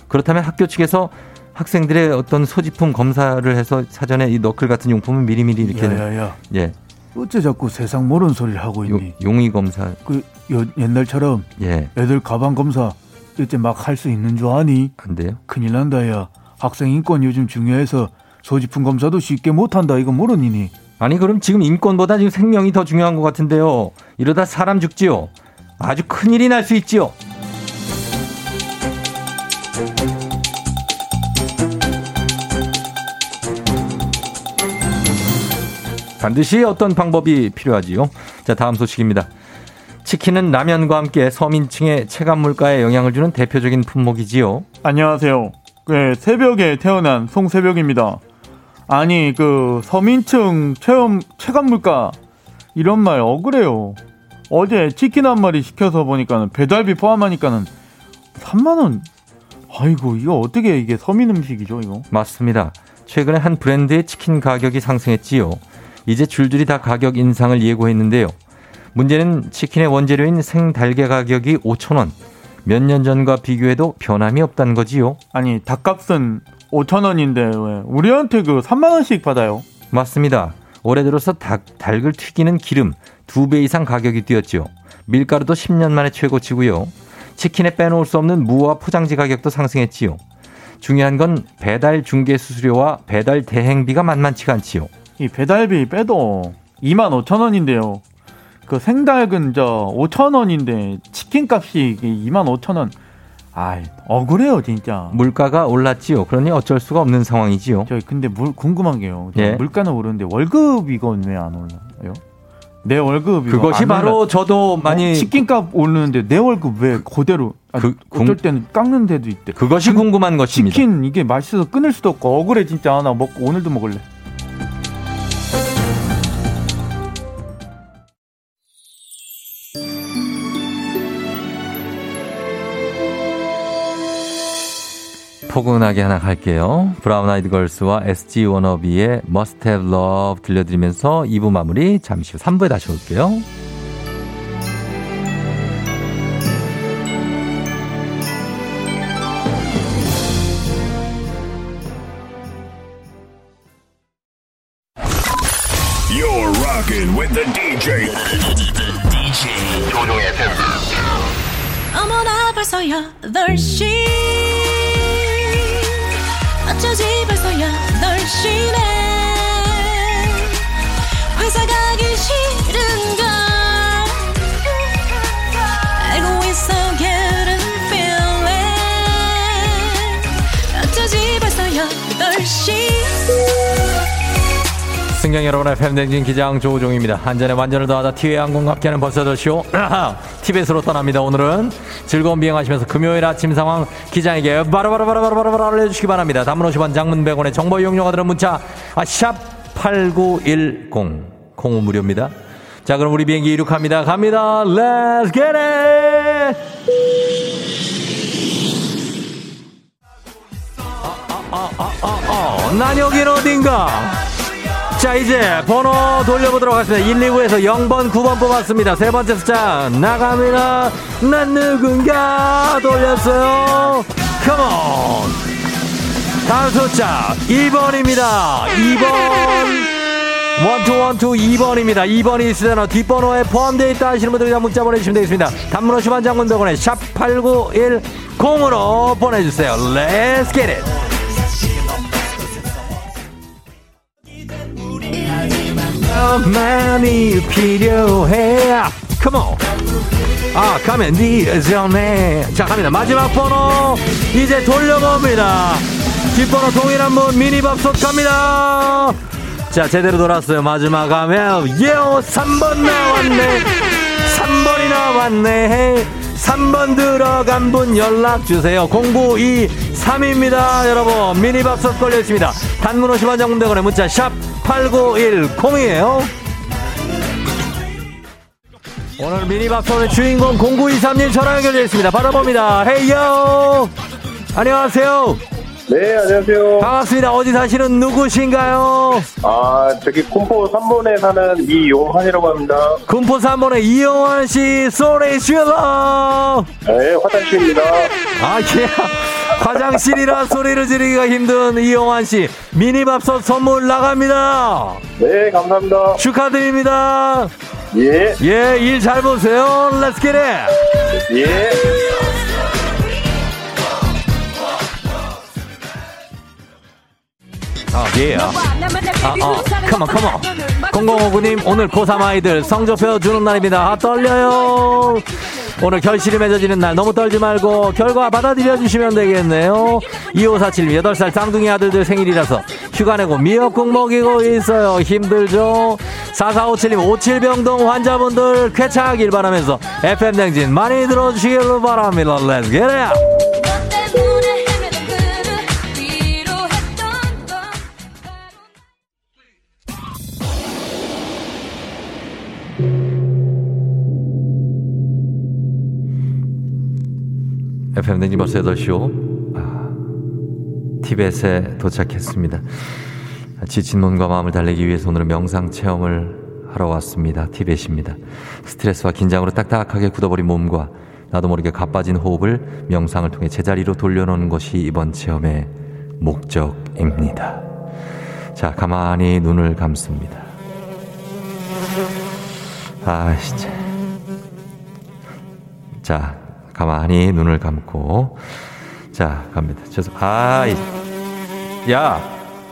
그렇다면 학교 측에서 학생들의 어떤 소지품 검사를 해서 사전에 이 너클 같은 용품은 미리미리 이렇게 예. 어째 자꾸 세상 모르는 소리를 하고 있니? 용의 검사. 그 옛날처럼 예. 애들 가방 검사 이제 막 할 수 있는 줄 아니? 안 돼요? 큰일 난다 야. 학생 인권 요즘 중요해서 소지품 검사도 쉽게 못한다 이거 모르니? 아니 그럼 지금 인권보다 지금 생명이 더 중요한 것 같은데요. 이러다 사람 죽지요. 아주 큰일이 날 수 있지요. 반드시 어떤 방법이 필요하지요. 자, 다음 소식입니다. 치킨은 라면과 함께 서민층의 체감 물가에 영향을 주는 대표적인 품목이지요. 안녕하세요. 네, 새벽에 태어난 송새벽입니다. 아니 그 서민층 체감 물가 이런 말 억울해요. 어제 치킨 한 마리 시켜서 보니까는 배달비 포함하니까는 3만 원. 아이고 이거 어떻게 이게 서민 음식이죠 이거? 맞습니다. 최근에 한 브랜드의 치킨 가격이 상승했지요. 이제 줄줄이 다 가격 인상을 예고했는데요. 문제는 치킨의 원재료인 생달걀 가격이 5,000원. 몇 년 전과 비교해도 변함이 없다는 거지요. 아니 닭값은 5,000원인데 왜 우리한테 그 3만 원씩 받아요? 맞습니다. 올해 들어서 닭을 튀기는 기름 2배 이상 가격이 뛰었죠. 밀가루도 10년 만에 최고치고요. 치킨에 빼놓을 수 없는 무와 포장지 가격도 상승했지요. 중요한 건 배달 중개 수수료와 배달 대행비가 만만치가 않지요. 이 배달비 빼도 25,000원인데요. 그 생닭은 저 5,000원인데 치킨값이 25,000원. 아이 억울해요 진짜. 물가가 올랐지요. 그러니 어쩔 수가 없는 상황이지요. 저 근데 궁금한 게요. 예. 물가는 오르는데 월급 이건 왜 안 올라요? 내 월급 이거 그것이 바로 저도 많이 치킨값 오르는데 내 월급 왜 그대로 어쩔 때는 깎는 데도 있대. 그것이 궁금한 것입니다. 치킨 이게 맛있어서 끊을 수도 없고 억울해 진짜. 나 먹고 오늘도 먹을래. 포근하게 하나 갈게요. 브라운 아이드 걸스와 SG 워너비의 Must Have Love 들려드리면서 2부 마무리. 잠시 후 3부에 다시 올게요. You're rocking with the DJ. DJ 조종의 팬. 어머나 벌써 8시. 어쩌지 벌써 8시네 회사 가기 싫은걸 알고 있어 getting feeling 어쩌지 벌써 8시 승경 여러분의 FM 대행진 기장 조우종입니다. 한잔의 완전을 더하다 티웨이 항공 함께하는 벌써 8시오 TBS로 떠납니다. 오늘은 즐거운 비행하시면서 금요일 아침 상황 기장에게 바로바로 알려주시기 바랍니다. 단문 50원 장문 100원의 정보 이용료가 들은 문자 샵8910 콩은 무료입니다. 자 그럼 우리 비행기 이륙합니다. 갑니다. Let's get it. 난 여긴 어딘가. 자 이제 번호 돌려보도록 하겠습니다. 1, 2부에서 0번, 9번 뽑았습니다. 세 번째 숫자 나갑니다. 난 누군가 돌렸어요. 컴온. 다음 숫자 2번입니다. 2번 1212 2번입니다. 2번이 있으려나 뒷번호에 포함되어 있다 하시는 분들 그냥 문자 보내주시면 되겠습니다. 단문호 시반 장군병원에 샵8910으로 보내주세요. Let's get it. 많이 필요해. Come on. 아 가면 예전에. 자 갑니다. 마지막 번호 이제 돌려봅니다. 뒷번호 동일한 분 미니밥솥 갑니다. 자 제대로 돌았어요. 마지막 가면 예 3번 나왔네. 3번이 나왔네. 3번 들어간 분 연락주세요. 0923입니다. 여러분 미니밥솥 걸려있습니다. 단문 50원 장문대원의 문자 샵 8910이에요. 오늘 미니밥솥의 주인공 0923님 전화 연결되어 있습니다. 받아봅니다. 헤이요. 안녕하세요. 네, 안녕하세요. 반갑습니다. 어디 사시는 누구신가요? 아, 저기 군포 3번에 사는 이용환이라고 합니다. 군포 3번에 이용환 씨, 소리 질러! 네, 화장실입니다. 아, 예. 화장실이라 소리를 지르기가 힘든 이용환 씨, 미니밥솥 선물 나갑니다. 네, 감사합니다. 축하드립니다. 예. 예, 일 잘 보세요. Let's get it. 예. 컴온 0059님 오늘 고3 아이들 성적표 주는 날입니다. 아, 떨려요. 오늘 결실이 맺어지는 날 너무 떨지 말고 결과 받아들여주시면 되겠네요. 2547님 8살 쌍둥이 아들들 생일이라서 휴가 내고 미역국 먹이고 있어요. 힘들죠. 4457님 57병동 환자분들 쾌차하길 바라면서 FM 대행진 많이 들어주시길 바랍니다. Let's get it. FM 대행진 벌써 8시오. 티벳에 도착했습니다. 지친 몸과 마음을 달래기 위해서 오늘은 명상 체험을 하러 왔습니다. 티벳입니다. 스트레스와 긴장으로 딱딱하게 굳어버린 몸과 나도 모르게 가빠진 호흡을 명상을 통해 제자리로 돌려놓는 것이 이번 체험의 목적입니다. 자, 가만히 눈을 감습니다. 아, 진짜. 자, 가만히 눈을 감고, 자, 갑니다.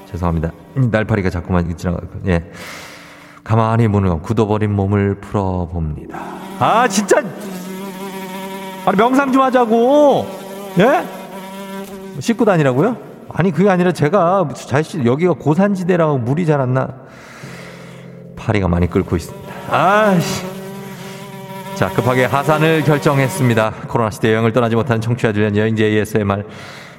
죄송합니다. 날파리가 자꾸만 지나가고, 예. 가만히 문을 감고, 굳어버린 몸을 풀어봅니다. 아, 진짜! 아니, 명상 좀 하자고! 예? 씻고 다니라고요? 아니, 그게 아니라 제가, 여기가 고산지대라고 물이 잘 안 나. 파리가 많이 끓고 있습니다. 아이씨. 자, 급하게 하산을 결정했습니다. 코로나 시대 여행을 떠나지 못하는 청취자들은 여행지 ASMR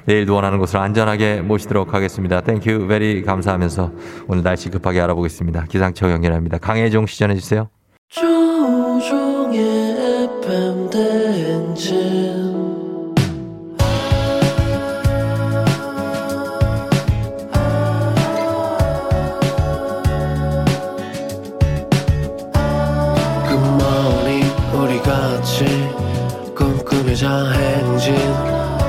내일도 원하는 곳으로 안전하게 모시도록 하겠습니다. 땡큐 베리 감사하면서 오늘 날씨 급하게 알아보겠습니다. 기상청 연결합니다. 강혜종 씨 전해주세요. 행진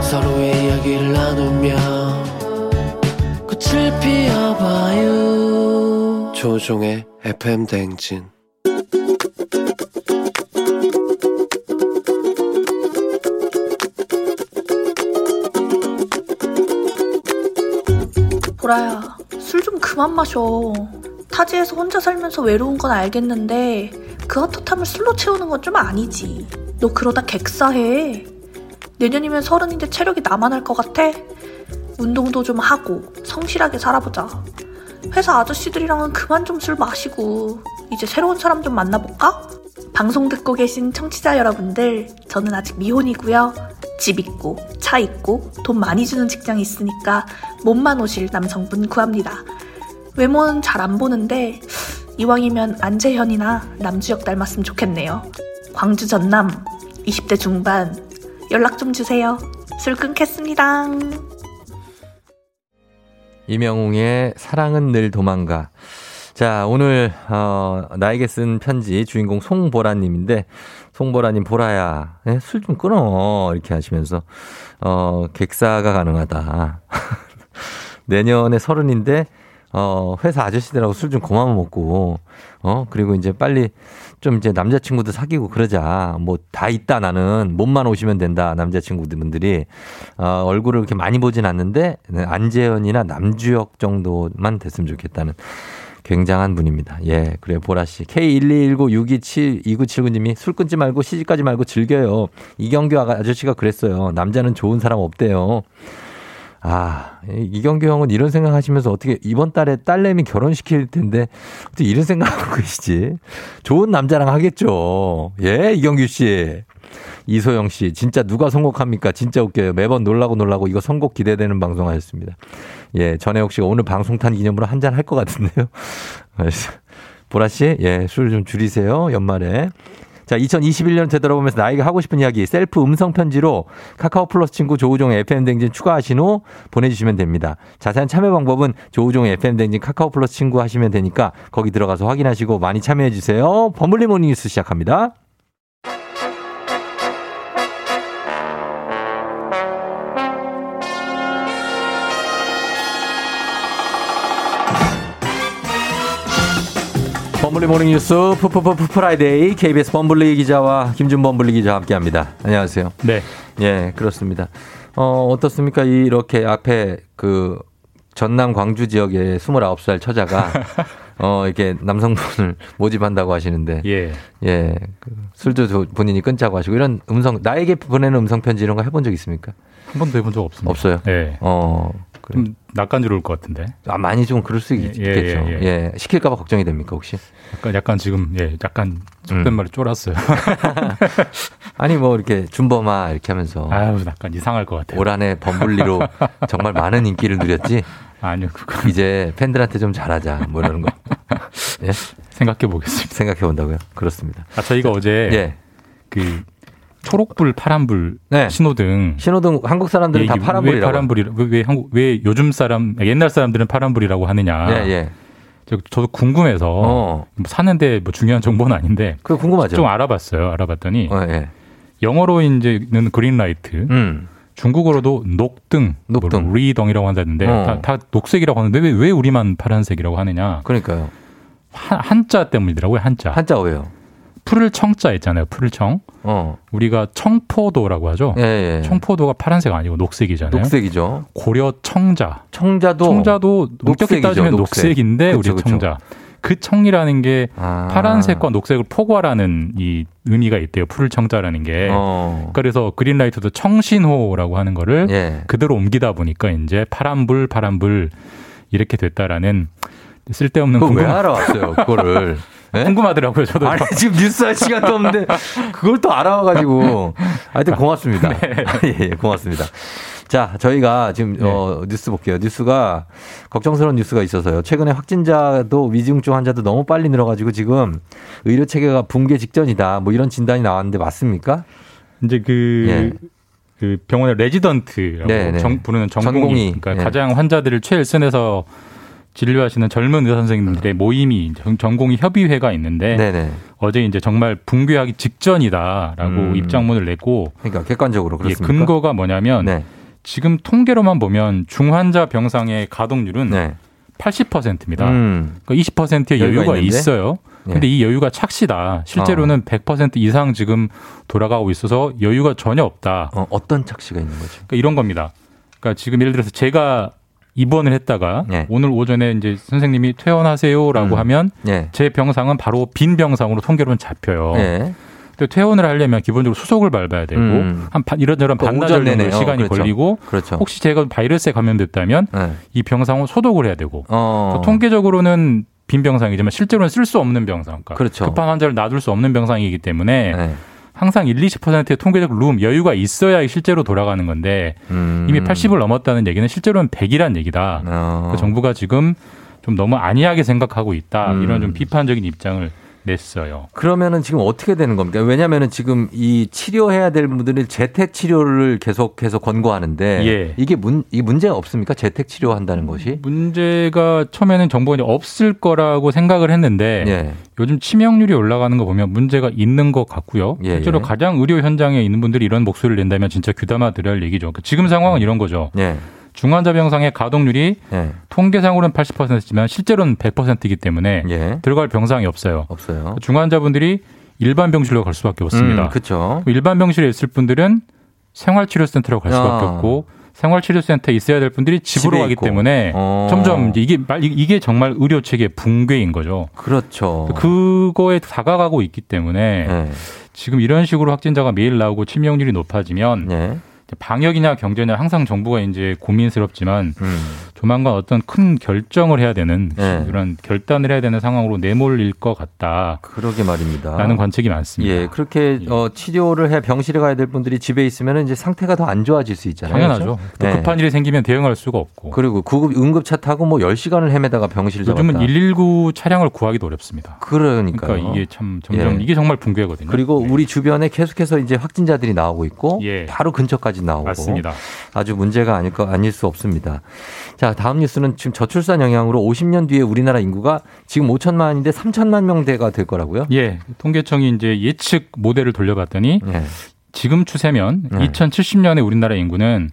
서로의 이야기를 나누며 꽃을 피워봐요. 조종의 FM 대행진. 보라야, 술 좀 그만 마셔. 타지에서 혼자 살면서 외로운 건 알겠는데 그 헛헛함을 술로 채우는 건 좀 아니지. 너 그러다 객사해. 내년이면 30인데 체력이 나만 할 것 같아? 운동도 좀 하고 성실하게 살아보자. 회사 아저씨들이랑은 그만 좀 술 마시고 이제 새로운 사람 좀 만나볼까? 방송 듣고 계신 청취자 여러분들, 저는 아직 미혼이고요. 집 있고 차 있고 돈 많이 주는 직장이 있으니까 몸만 오실 남성분 구합니다. 외모는 잘 안 보는데 이왕이면 안재현이나 남주혁 닮았으면 좋겠네요. 광주 전남 20대 중반, 연락 좀 주세요. 술 끊겠습니다. 이명웅의 사랑은 늘 도망가. 자, 오늘 나에게 쓴 편지 주인공 송보라님인데, 송보라님, 보라야, 네, 술 좀 끊어, 이렇게 하시면서 객사가 가능하다. 내년에 30인데 회사 아저씨들하고 술 좀 고마워 먹고, 그리고 이제 빨리 좀 이제 남자친구도 사귀고 그러자. 뭐 다 있다, 나는. 몸만 오시면 된다, 남자친구분들이. 얼굴을 그렇게 많이 보진 않는데, 안재현이나 남주혁 정도만 됐으면 좋겠다는 굉장한 분입니다. 예, 그래요, 보라씨. K12196272979님이 술 끊지 말고 시집까지 말고 즐겨요. 이경규 아저씨가 그랬어요. 남자는 좋은 사람 없대요. 아, 이경규 형은 이런 생각하시면서 어떻게 이번 달에 딸내미 결혼시킬 텐데 어떻게 이런 생각하고 계시지? 좋은 남자랑 하겠죠. 예, 이경규 씨. 이소영 씨, 진짜 누가 선곡합니까? 진짜 웃겨요. 매번 놀라고 이거 선곡 기대되는 방송 하셨습니다. 예, 전혜옥 씨가 오늘 방송탄 기념으로 한잔 할 것 같은데요. 보라 씨, 예, 술 좀 줄이세요, 연말에. 자, 2021년 되돌아보면서 나에게 하고 싶은 이야기 셀프 음성 편지로 카카오 플러스 친구 조우종의 FM 대행진 추가하신 후 보내주시면 됩니다. 자세한 참여 방법은 조우종의 FM 대행진 카카오 플러스 친구 하시면 되니까 거기 들어가서 확인하시고 많이 참여해 주세요. 범블리 모닝 뉴스 시작합니다. 범블리 모닝뉴스 푸푸푸푸 프라이데이 KBS 범블리 기자와 김준범 블리 기자와 함께합니다. 안녕하세요. 네, 예, 그렇습니다. 어떻습니까? 이렇게 앞에 그 전남 광주 지역의 29살 처자가 이렇게 남성분을 모집한다고 하시는데, 예, 예, 술도 본인이 끊자고 하시고 이런 음성 나에게 보내는 음성 편지 이런 거 해본 적 있습니까? 한 번도 해본 적 없습니다. 없어요. 네. 그래. 좀 낯간지러울 것 같은데. 아, 많이 좀 그럴 수 있겠죠. 예, 예, 예. 예. 시킬까봐 걱정이 됩니까 혹시? 약간 지금 예, 약간 속된말이 쫄았어요. 아니 뭐 이렇게 준범아 이렇게 하면서. 아유, 약간 이상할 것 같아요. 올 한해 범블리로 정말 많은 인기를 누렸지. 아니요, 그건 이제 팬들한테 좀 잘하자 뭐 이런 거. 예? 생각해 보겠습니다. 생각해 본다고요? 그렇습니다. 아, 저희가 어제 예. 그. 초록불, 파란불, 네. 신호등. 신호등 한국 사람들은 다 파란불이라고. 왜 요즘 사람, 옛날 사람들은 파란불이라고 하느냐. 예, 예. 저도 궁금해서 뭐 사는데 뭐 중요한 정보는 아닌데. 그 궁금하죠. 좀 알아봤어요. 알아봤더니 예. 영어로 이제는 그린라이트, 중국어로도 녹등, 뭐 리덩이라고 한다는데 다 녹색이라고 하는데 왜 우리만 파란색이라고 하느냐. 그러니까요. 한자 때문이더라고요. 한자. 한자 왜요? 푸를 청자 있잖아요. 푸를 청. 우리가 청포도라고 하죠. 예, 예. 청포도가 파란색 아니고 녹색이잖아요. 녹색이죠. 고려 청자. 청자도 엄격히 따지면 녹색인데 우리 청자. 그 청이라는 게 파란색과 녹색을 포괄하는 이 의미가 있대요. 푸를 청자라는 게. 그래서 그린라이트도 청신호라고 하는 거를 예. 그대로 옮기다 보니까 이제 파란불, 파란불 이렇게 됐다라는 쓸데없는 그걸 왜 알아왔어요. 그거를. 네? 궁금하더라고요, 저도. 아니, 지금 뉴스 할 시간도 없는데, 그걸 또 알아와가지고. 하여튼 고맙습니다. 네. 예, 예, 고맙습니다. 자, 저희가 지금, 네. 뉴스 볼게요. 뉴스가, 걱정스러운 뉴스가 있어서요. 최근에 확진자도 위중증 환자도 너무 빨리 늘어가지고 지금 의료 체계가 붕괴 직전이다. 뭐 이런 진단이 나왔는데 맞습니까? 이제 그 병원의 레지던트라고 네, 네. 부르는 전공의. 그러니까 네. 가장 환자들을 최일선에서 진료하시는 젊은 의사 선생님들의 모임이 전공의 협의회가 있는데 네네. 어제 이제 정말 붕괴하기 직전이다라고 입장문을 냈고 그러니까 객관적으로 그렇습니까? 예, 근거가 뭐냐면 네. 지금 통계로만 보면 중환자 병상의 가동률은 네. 80%입니다. 그러니까 20%의 여유가 있어요. 그런데 네. 이 여유가 착시다. 실제로는 100% 이상 지금 돌아가고 있어서 여유가 전혀 없다. 어떤 착시가 있는 거죠? 그러니까 이런 겁니다. 그러니까 지금 예를 들어서 제가 입원을 했다가 네. 오늘 오전에 이제 선생님이 퇴원하세요라고 하면 네. 제 병상은 바로 빈 병상으로 통계로는 잡혀요. 네. 근데 퇴원을 하려면 기본적으로 수속을 밟아야 되고 한 이런저런 반나절 정도 시간이 그렇죠. 걸리고 그렇죠. 혹시 제가 바이러스에 감염됐다면 네. 이 병상은 소독을 해야 되고 통계적으로는 빈 병상이지만 실제로는 쓸 수 없는 병상. 그러니까 그렇죠. 급한 환자를 놔둘 수 없는 병상이기 때문에 네. 항상 1, 20%의 통계적 룸, 여유가 있어야 실제로 돌아가는 건데 이미 80을 넘었다는 얘기는 실제로는 100이란 얘기다. 그러니까 정부가 지금 좀 너무 안이하게 생각하고 있다. 이런 좀 비판적인 입장을 냈어요. 그러면은 지금 어떻게 되는 겁니까? 왜냐면은 지금 이 치료해야 될 분들은 재택 치료를 계속해서 권고하는데 예. 이게 문제가 없습니까? 재택 치료한다는 것이? 문제가 처음에는 정부가 없을 거라고 생각을 했는데 예. 요즘 치명률이 올라가는 거 보면 문제가 있는 것 같고요. 예, 실제로 예. 가장 의료 현장에 있는 분들이 이런 목소리를 낸다면 진짜 귀담아 들어야 할 얘기죠. 그러니까 지금 상황은 이런 거죠. 예. 중환자 병상의 가동률이 예. 통계상으로는 80%지만 실제로는 100%이기 때문에 예. 들어갈 병상이 없어요. 중환자분들이 일반 병실로 갈 수밖에 없습니다. 그렇죠. 일반 병실에 있을 분들은 생활치료센터로 갈 수밖에 없고 생활치료센터에 있어야 될 분들이 집으로 가기 있고. 때문에 점점 이게 정말 의료체계 붕괴인 거죠. 그렇죠. 그거에 다가가고 있기 때문에 예. 지금 이런 식으로 확진자가 매일 나오고 치명률이 높아지면 예. 방역이냐 경제냐 항상 정부가 이제 고민스럽지만 조만간 어떤 큰 결정을 해야 되는 그런 결단을 해야 되는 상황으로 내몰릴 것 같다. 그러게 말입니다. 라는 관측이 많습니다. 예, 그렇게 치료를 해 병실에 가야 될 분들이 집에 있으면 이제 상태가 더 안 좋아질 수 있잖아요. 당연하죠. 그렇죠? 또 급한 일이 생기면 대응할 수가 없고. 그리고 응급차 타고 뭐 10시간을 헤매다가 병실 잡았다. 요즘은 119 차량을 구하기도 어렵습니다. 그러니까 이게 참 점점 이게 정말 붕괴거든요. 그리고 우리 주변에 계속해서 이제 확진자들이 나오고 있고 바로 근처까지 나오고. 맞습니다. 아주 문제가 아닐 수 없습니다. 자, 다음 뉴스는 지금 저출산 영향으로 50년 뒤에 우리나라 인구가 지금 5천만인데 3천만 명대가 될 거라고요? 예. 통계청이 이제 예측 모델을 돌려봤더니 지금 추세면 2070년에 우리나라 인구는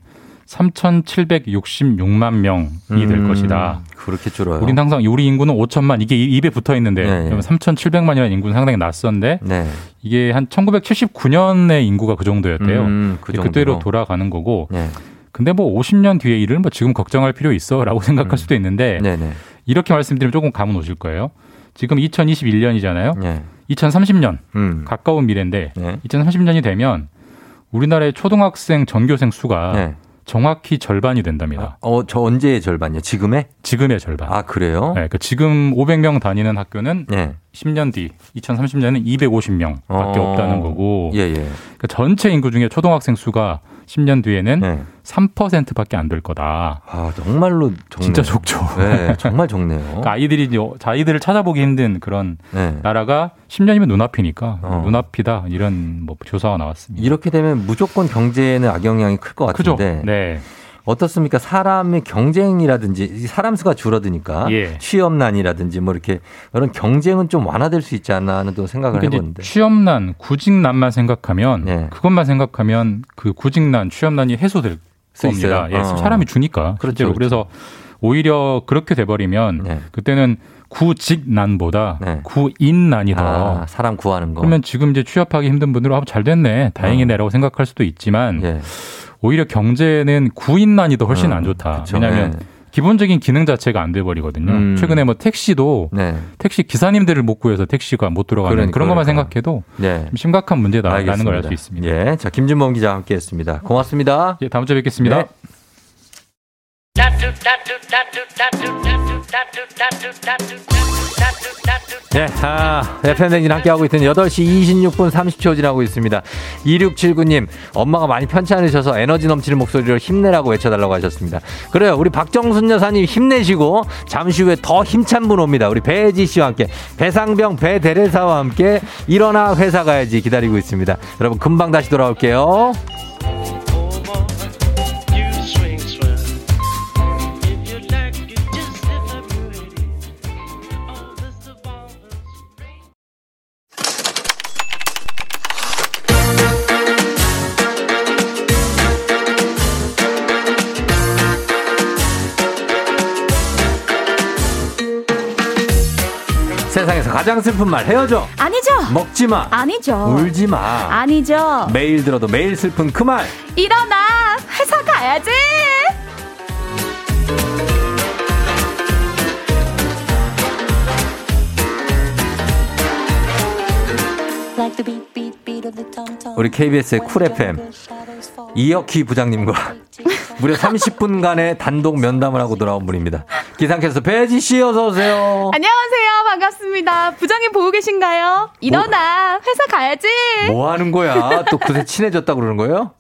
3,766만 명이 될 것이다. 그렇게 줄어요. 우린 항상 우리 인구는 5천만 이게 입에 붙어 있는데 3,700만이라는 인구는 상당히 낯선데 이게 한 1979년의 인구가 그 정도였대요. 그 정도. 그때로 돌아가는 거고. 근데 뭐 50년 뒤의 일을 뭐 지금 걱정할 필요 있어라고 생각할 수도 있는데 이렇게 말씀드리면 조금 감은 오실 거예요. 지금 2021년이잖아요. 2030년 가까운 미래인데 2030년이 되면 우리나라의 초등학생 전교생 수가 정확히 절반이 된답니다. 저 언제의 절반이요? 지금의? 지금의 절반. 아, 그래요? 네, 그러니까 지금 500명 다니는 학교는 10년 뒤, 2030년에는 250명밖에 없다는 거고 그러니까 전체 인구 중에 초등학생 수가 10년 뒤에는 3%밖에 안 될 거다. 아, 정말로 적네요. 진짜 적죠. 네, 정말 적네요. 그러니까 아이들을 찾아보기 힘든 그런 나라가 10년이면 눈앞이니까 눈앞이다 이런 뭐 조사가 나왔습니다. 이렇게 되면 무조건 경제에는 악영향이 클 것 같은데. 그죠? 네. 어떻습니까? 사람의 경쟁이라든지 사람 수가 줄어드니까 취업난이라든지 뭐 이렇게 이런 경쟁은 좀 완화될 수 있지 않나 하는 또 생각을 해보는데 취업난, 구직난만 생각하면 그것만 생각하면 그 구직난, 취업난이 해소될 겁니다. 예, 사람이 주니까. 그렇죠. 그래서 오히려 그렇게 돼버리면 그때는 구직난보다 구인난이 더. 아, 사람 구하는 거. 그러면 지금 이제 취업하기 힘든 분들은 잘 됐네, 다행이네라고 생각할 수도 있지만 오히려 경제는 구인난이 더 훨씬 안 좋다. 그쵸. 왜냐하면 기본적인 기능 자체가 안 돼버리거든요. 최근에 뭐 택시도 택시 기사님들을 못 구해서 택시가 못 들어가는 그런 것만 생각해도 심각한 문제다라는 걸 알 수 있습니다. 예, 자 김준범 기자와 함께했습니다. 고맙습니다. 예, 다음 주에 뵙겠습니다. 네. 네, FM 대행진 함께하고 있던 8시 26분 30초 지나고 있습니다. 2679님, 엄마가 많이 편찮으셔서 에너지 넘치는 목소리로 힘내라고 외쳐달라고 하셨습니다. 그래요, 우리 박정순 여사님 힘내시고 잠시 후에 더 힘찬 분 옵니다. 우리 배지 씨와 함께 배상병 배대레사와 함께 일어나 회사 가야지 기다리고 있습니다. 여러분 금방 다시 돌아올게요. 세상에서 가장 슬픈 말 헤어져 아니죠, 먹지마 아니죠, 울지마 아니죠, 매일 들어도 매일 슬픈 그 말 일어나 회사 가야지. 우리 KBS의 쿨 FM 이혁희 부장님과 무려 30분간의 단독 면담을 하고 돌아온 분입니다. 기상캐스터 배지 씨 어서 오세요. 안녕하세요, 반갑습니다. 부장님 보고 계신가요? 일어나 회사 가야지. 뭐 하는 거야? 또 그새 친해졌다고 그러는 거예요?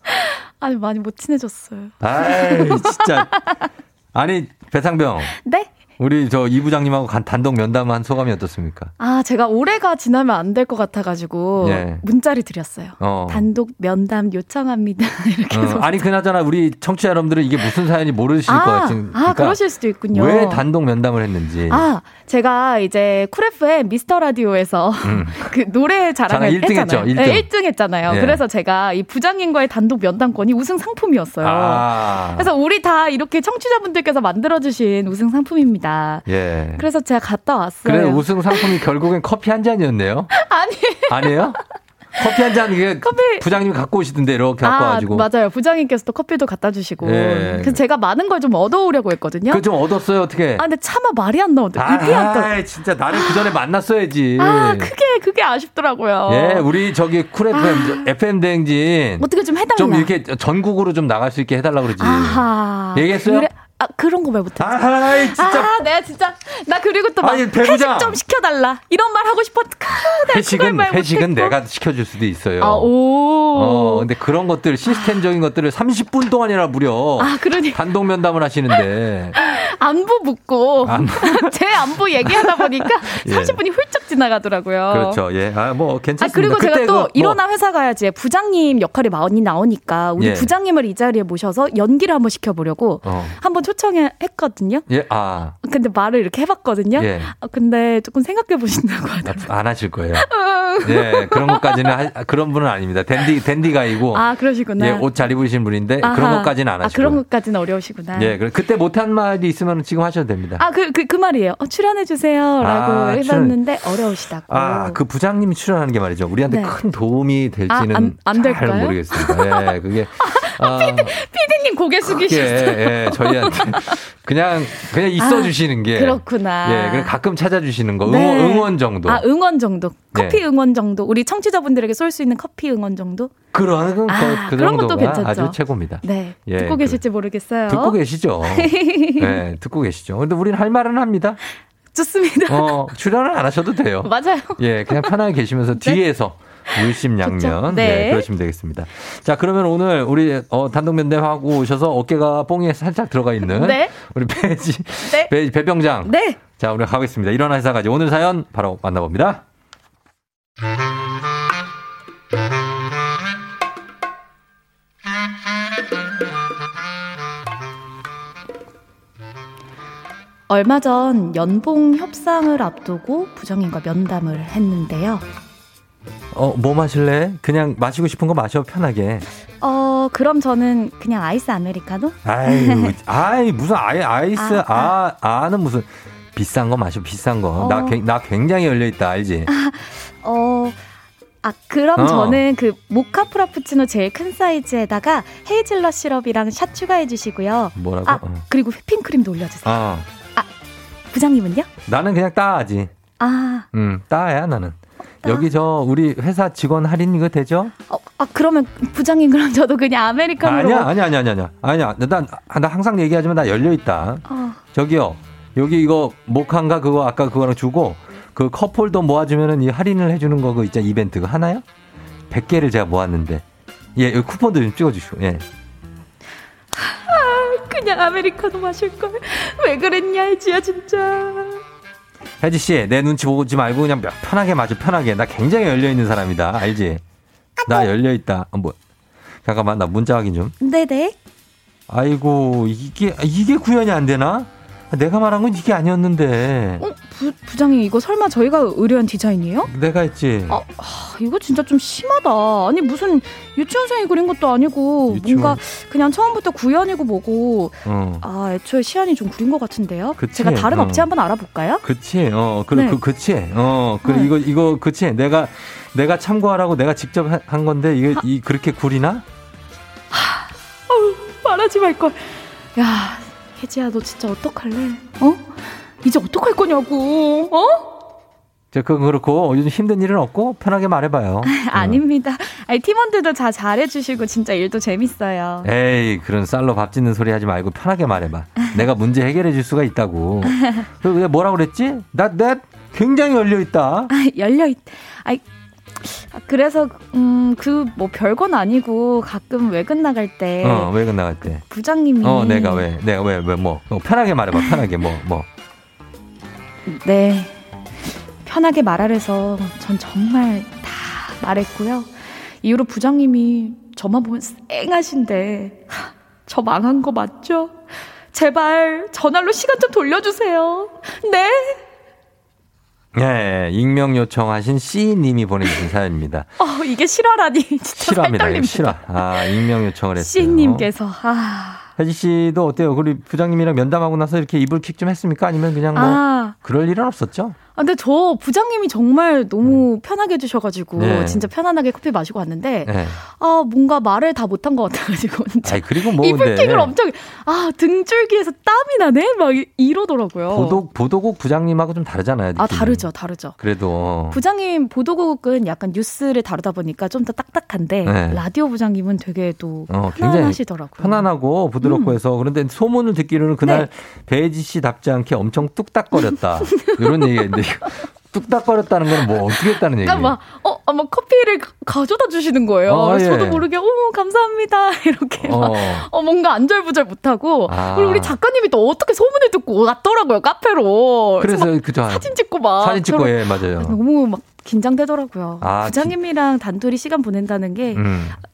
아니 많이 못 친해졌어요. 아이 진짜. 아니 배상병. 네? 우리 저 이 부장님하고 단독 면담한 소감이 어떻습니까? 아, 제가 올해가 지나면 안 될 것 같아가지고 문자를 드렸어요. 단독 면담 요청합니다. 이렇게 해서. 아니 그나저나 우리 청취자 여러분들은 이게 무슨 사연이 모르실 것 같은. 그러니까 그러실 수도 있군요. 왜 단독 면담을 했는지. 아, 제가 이제 쿨 FM 미스터 라디오에서 그 노래 자랑을 1등 했잖아요. 1등. 네, 1등 했잖아요. 그래서 제가 이 부장님과의 단독 면담권이 우승 상품이었어요. 그래서 우리 다 이렇게 청취자분들께서 만들어주신 우승 상품입니다. 예. 그래서 제가 갔다 왔어요. 그래, 우승 상품이 결국엔 커피 한 잔이었네요. 아니. 아니에요? 커피 한 잔, 이게 커피... 부장님이 갖고 오시던데, 이렇게 갖고 와가지고. 맞아요. 부장님께서 또 커피도 갖다 주시고. 그래서 제가 많은 걸 좀 얻어오려고 했거든요. 그 좀 얻었어요, 어떻게? 아, 근데 차마 말이 안 나오는데. 입이 안 떠. 아, 진짜 나를 그 전에 만났어야지. 아, 그게 아쉽더라고요. 예, 우리 저기 쿨 FM, FM 대행진. 어떻게 좀 해달라. 좀 이렇게 전국으로 좀 나갈 수 있게 해달라 그러지. 아하. 얘기했어요? 아, 그런 거 말 못해. 아, 진짜. 아, 내가 진짜. 나 그리고 또 막 회식 좀 시켜달라. 이런 말 하고 싶었. 회식은 내가 시켜줄 수도 있어요. 아, 오. 근데 그런 것들, 시스템적인 것들을 30분 동안이나 무려. 아, 그러니까. 단독 면담을 하시는데. 안부 묻고. 제 안부 얘기하다 보니까 예. 30분이 훌쩍 지나가더라고요. 그렇죠. 예. 아, 뭐, 괜찮습니다. 아, 그리고 제가 또 뭐... 일어나 회사 가야지. 부장님 역할이 많이 나오니까 우리 예. 부장님을 이 자리에 모셔서 연기를 한번 시켜보려고. 한번 초청했거든요. 예, 아. 근데 말을 이렇게 해봤거든요. 예. 아, 근데 조금 생각해보신다고 하더라고요. 안 하실 거예요. 예, 그런 것까지는 그런 분은 아닙니다. 댄디가이고. 아, 그러시구나. 예, 옷 잘 입으신 분인데 아하. 그런 것까지는 안 하시고. 아, 그런 것까지는 어려우시구나. 예, 그때 못한 말이 있으면 지금 하셔도 됩니다. 아, 그 말이에요. 출연해주세요라고 해봤는데 어려우시다고. 아, 그 부장님이 출연하는 게 말이죠. 우리한테 네. 큰 도움이 될지는 잘 모르겠습니다. 네, 그게. 아, 피디님 고개 숙이시죠. 예, 저희한테 그냥 있어주시는 게 그렇구나. 예, 그냥 가끔 찾아주시는 거 네. 응원 정도. 아, 응원 정도. 커피 네. 응원 정도. 우리 청취자분들에게 쏠 수 있는 커피 응원 정도. 그런 그 그런 것도 괜찮죠. 아주 최고입니다. 네, 예, 듣고 계실지 모르겠어요. 듣고 계시죠. 네, 듣고 계시죠. 근데 우리는 할 말은 합니다. 좋습니다. 출연을 안 하셔도 돼요. 맞아요. 예, 그냥 편하게 계시면서 네. 뒤에서. 물심양면. 네. 네, 그러시면 되겠습니다. 자, 그러면 오늘 우리 단독 면담하고 오셔서 어깨가 뽕에 살짝 들어가 있는 네. 우리 배지 배병장. 네. 자, 우리 가보겠습니다. 일어나 회사까지 오늘 사연 바로 만나봅니다. 얼마 전 연봉 협상을 앞두고 부장님과 면담을 했는데요. 뭐 마실래? 그냥 마시고 싶은 거 마셔, 편하게. 그럼 저는 그냥 아이스 아메리카노? 아이, 무슨 아이스, 아는 무슨. 비싼 거 마셔, 비싼 거. 나 굉장히 열려있다, 알지? 그럼 저는 그 모카 프라푸치노 제일 큰 사이즈에다가 헤이즐넛 시럽이랑 샷 추가해 주시고요. 뭐라고? 그리고 휘핑크림도 올려주세요. 부장님은요? 나는 그냥 따지. 따야, 나는. 여기 저 우리 회사 직원 할인 이거 되죠? 그러면 부장님 그럼 저도 그냥 아메리카노로. 아니야. 나 항상 얘기하지만 나 열려 있다. 저기요. 여기 이거 모카인가 그거 아까 그거랑 주고 그 컵홀더 모아주면은 이 할인을 해주는 거 그 있잖아 이벤트 그 하나요? 100개를 제가 모았는데 예 여기 쿠폰도 좀 찍어주시오. 예. 그냥 아메리카노 마실 걸 왜 그랬냐 혜지야 진짜. 혜지 씨, 내 눈치 보지 말고 그냥 편하게. 나 굉장히 열려 있는 사람이다. 알지? 나 열려 있다. 뭐? 잠깐만, 나 문자 확인 좀. 네네. 아이고, 이게 구현이 안 되나? 내가 말한 건 이게 아니었는데. 부장님 이거 설마 저희가 의뢰한 디자인이에요? 내가 했지. 이거 진짜 좀 심하다. 아니 무슨 유치원생이 그린 것도 아니고 뭔가 그냥 처음부터 구현이고 뭐고. 애초에 시안이 좀 구린 것 같은데요. 그치? 제가 다른 업체 한번 알아볼까요? 그치. 네. 그치. 그래 네. 이거 그치. 내가 참고하라고 내가 직접 한 건데 이게 그렇게 구리나? 말하지 말 걸. 야. 혜지야 너 진짜 어떡할래? 이제 어떡할 거냐고? 그건 그렇고 요즘 힘든 일은 없고 편하게 말해봐요. 아닙니다. 아니, 팀원들도 다 잘해주시고 진짜 일도 재밌어요. 에이 그런 쌀로 밥 짓는 소리 하지 말고 편하게 말해봐. 내가 문제 해결해 줄 수가 있다고. 왜 뭐라고 그랬지? 나 굉장히 열려있다. 열려있다. 그래서 그 뭐 별건 아니고 가끔 외근 나갈 때 외근 나갈 때 그 부장님이 내가 왜 뭐 편하게 말해봐 편하게 뭐 네 편하게 말하래서 전 정말 다 말했고요. 이후로 부장님이 저만 보면 쌩하신데 저 망한 거 맞죠? 제발 전화로 시간 좀 돌려주세요. 네. 네, 익명 요청하신 C님이 보내주신 사연입니다. 이게 실화라니. 진짜 실화입니다. 이거 실화. 익명 요청을 했어요. C님께서. 혜지 씨도 어때요? 우리 부장님이랑 면담하고 나서 이렇게 이불킥 좀 했습니까? 아니면 그냥 뭐 그럴 일은 없었죠? 근데 저 부장님이 정말 너무 편하게 해주셔가지고 네. 진짜 편안하게 커피 마시고 왔는데 네. 뭔가 말을 다 못한 것 같아가지고 진짜 그리고 뭐 이불킥을 네. 엄청 등줄기에서 땀이 나네 막 이러더라고요. 보도국 부장님하고 좀 다르잖아요. 느낌이. 다르죠. 그래도 부장님 보도국은 약간 뉴스를 다루다 보니까 좀 더 딱딱한데 네. 라디오 부장님은 되게 또 편안하시더라고요. 편안하고 부드럽고 해서. 그런데 소문을 듣기로는 그날 배지 씨 답지 않게 엄청 뚝딱거렸다. 이런 얘기인데 뚝딱거렸다는 건 뭐 어떻게 했다는 얘기예요? 그러니까 막 아마 커피를 가져다 주시는 거예요. 저도 모르게 어머 감사합니다 이렇게 막 뭔가 안절부절 못하고. 그리고 우리 작가님이 또 어떻게 소문을 듣고 왔더라고요 카페로. 그래서 그죠. 사진 찍고 예 맞아요. 너무 막 긴장되더라고요. 부장님이랑 단둘이 시간 보낸다는 게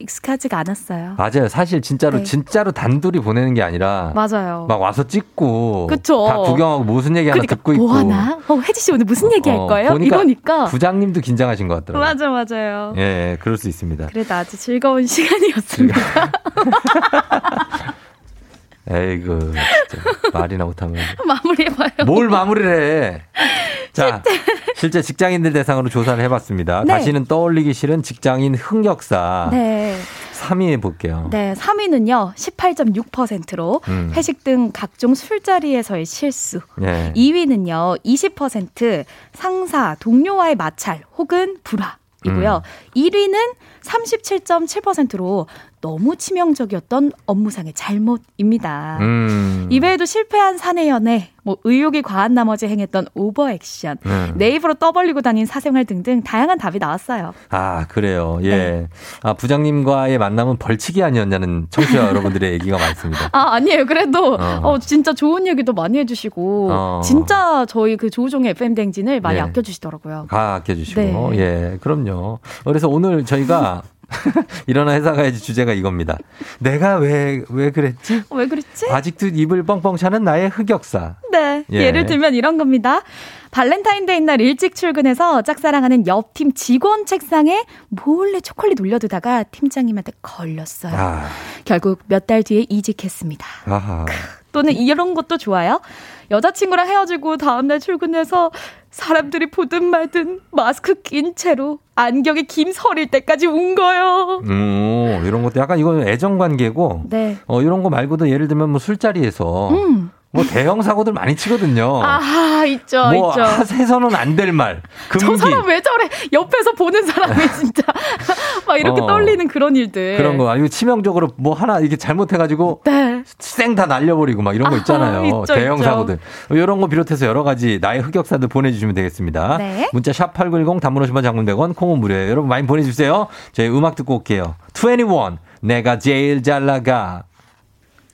익숙하지가 않았어요. 맞아요. 사실 진짜로 단둘이 보내는 게 아니라 맞아요. 막 와서 찍고 그쵸. 다 구경하고 무슨 얘기 하나 듣고 있고. 뭐하나? 혜지 씨 오늘 무슨 얘기 할 거예요? 이러니까 부장님도 긴장하신 것 같더라고요. 맞아요. 예, 그럴 수 있습니다. 그래도 아주 즐거운 시간이었습니다. 에이그 진짜 말이나 못하면 마무리해봐요. 뭘 마무리를 해. 자, 실제 직장인들 대상으로 조사를 해봤습니다. 네. 다시는 떠올리기 싫은 직장인 흑역사. 네. 3위 해볼게요. 네, 3위는요. 18.6%로 회식 등 각종 술자리에서의 실수. 네. 2위는요. 20% 상사, 동료와의 마찰 혹은 불화. 이고요. 1위는 37.7%로 너무 치명적이었던 업무상의 잘못입니다. 이외에도 실패한 사내 연애, 의욕이 과한 나머지 행했던 오버액션, 내 입으로 떠벌리고 다닌 사생활 등등 다양한 답이 나왔어요. 아, 그래요. 예. 네. 아, 부장님과의 만남은 벌칙이 아니었냐는 청취자 여러분들의 얘기가 많습니다. 아, 아니에요. 그래도 진짜 좋은 얘기도 많이 해주시고 진짜 저희 그 조우종의 FM 대행진을 많이 아껴주시더라고요. 아, 아껴주시고. 네. 예, 그럼요. 그래서 오늘 저희가 일어나 회사 가야지 주제가 이겁니다. 내가 왜 그랬지? 왜 그랬지? 아직도 입을 뻥뻥 차는 나의 흑역사. 네. 예. 예를 들면 이런 겁니다. 발렌타인데이 날 일찍 출근해서 짝사랑하는 옆팀 직원 책상에 몰래 초콜릿 올려두다가 팀장님한테 걸렸어요. 결국 몇 달 뒤에 이직했습니다. 또는 이런 것도 좋아요. 여자친구랑 헤어지고 다음날 출근해서 사람들이 보든 말든 마스크 낀 채로 안경에 김 서릴 때까지 운 거요. 이런 것도 약간 이건 애정관계고 네. 이런 거 말고도 예를 들면 뭐 술자리에서 뭐 대형 사고들 많이 치거든요. 아하, 있죠, 뭐 있죠. 해서는 안 될 말. 금기. 저 사람 왜 저래? 옆에서 보는 사람이 진짜 막 이렇게 떨리는 그런 일들. 그런 거 아니고 치명적으로 뭐 하나 이게 잘못해가지고 네. 쌩 다 날려버리고 막 이런 거 있잖아요. 아하, 있죠, 대형 있죠. 사고들. 이런 거 비롯해서 여러 가지 나의 흑역사들 보내주시면 되겠습니다. 네. 문자 샵 8910 단문 50원 장문 100원 콩은 무료예요. 여러분 많이 보내주세요. 저희 음악 듣고 올게요. 21 내가 제일 잘 나가.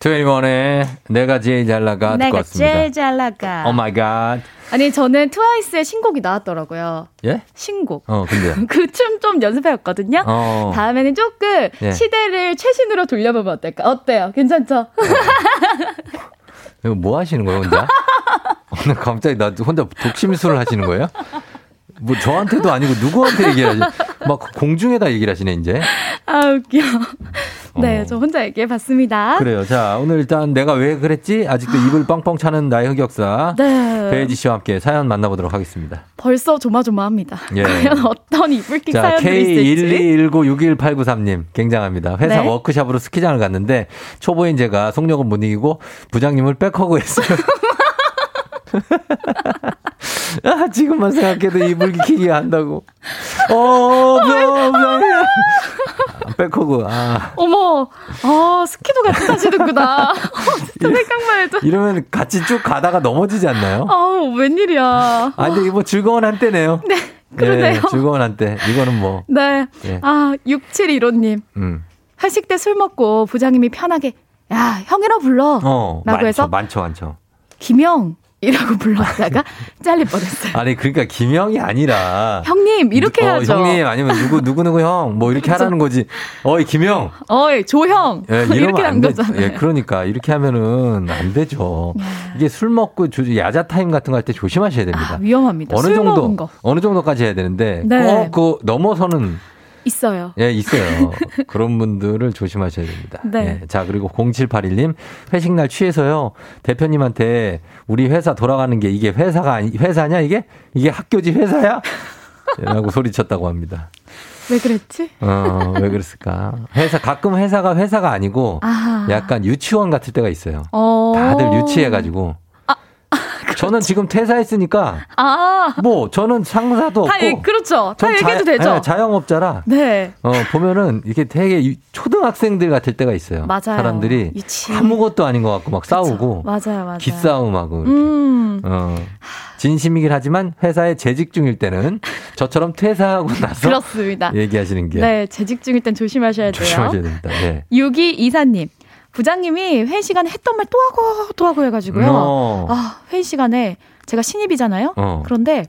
21의 내가 제일 잘 나가 듣고 왔습니다. 내가 제일 잘 나가. Oh my god. 아니 저는 트와이스의 신곡이 나왔더라고요. 예? 신곡. 근데 그 춤 좀 연습해왔거든요. 다음에는 조금 시대를 최신으로 돌려보면 어떨까? 어때요? 괜찮죠? 이거 뭐 하시는 거예요 혼자? 오늘 갑자기 나 혼자 독심술을 하시는 거예요? 뭐 저한테도 아니고 누구한테 얘기하지? 막 공중에다 얘기를 하시네 이제. 아 웃겨. 네, 저 혼자 얘기해봤습니다. 그래요. 자, 오늘 일단 내가 왜 그랬지? 아직도 입을 뻥뻥 차는 나의 흑역사. 네. 배혜지 씨와 함께 사연 만나보도록 하겠습니다. 벌써 조마조마합니다. 예. 과연 어떤 이불킥 사연들이 있을지. K121261893님 굉장합니다. 회사 네? 워크샵으로 스키장을 갔는데 초보인 제가 속력은 못 이기고 부장님을 백허그했어요. 아, 지금만 생각해도 이불킥이 한다고. 부장님. 백허그. 어머, 스키도 같이 타시는구나. 진짜 생각만 해도. 이러면 같이 쭉 가다가 넘어지지 않나요? 아우, 웬일이야. 아, 근데 이거 즐거운 한때네요. 네, 그러네요. 예, 즐거운 한때. 이거는 뭐. 네. 예. 아, 6715님. 회식 때 술 먹고 부장님이 편하게, 야, 형이라 불러. 라고 해서. 많죠. 김형. 이라고 불렀다가 잘릴 뻔했어요. 아니 그러니까 김형이 아니라 형님 이렇게 해야죠. 형님 아니면 누구 형 뭐 이렇게 하라는 거지. 어이 김형. 어이 조형. 예, 이렇게 한 거잖아요. 예, 그러니까 이렇게 하면은 안 되죠. 이게 술 먹고 야자 타임 같은 거 할 때 조심하셔야 됩니다. 위험합니다. 어느 술 정도 먹은 거. 어느 정도까지 해야 되는데 네. 그 넘어서는. 있어요. 예, 있어요. 그런 분들을 조심하셔야 됩니다. 네. 예, 자, 그리고 0781님, 회식 날 취해서요, 대표님한테 우리 회사 돌아가는 게 이게 회사냐, 이게? 이게 학교지 회사야? 라고 소리쳤다고 합니다. 왜 그랬지? 왜 그랬을까? 가끔 회사가 회사가 아니고, 약간 유치원 같을 때가 있어요. 다들 유치해가지고. 저는 지금 퇴사했으니까 아. 뭐 저는 상사도 없고 그렇죠. 다 얘기해도 되죠. 네, 자영업자라. 네. 보면은 이게 되게 초등학생들 같을 때가 있어요. 맞아요. 사람들이 유치. 아무것도 아닌 것 같고 막 그쵸. 싸우고 맞아요. 기싸움하고 이렇게. 진심이긴 하지만 회사에 재직 중일 때는 저처럼 퇴사하고 나서 그렇습니다. 얘기하시는 게 네, 재직 중일 땐 조심하셔야 돼요. 조심하셔야 됩니다. 네. 6224님. 부장님이 회의 시간에 했던 말 또 하고 해가지고요. 아, 회의 시간에 제가 신입이잖아요. 그런데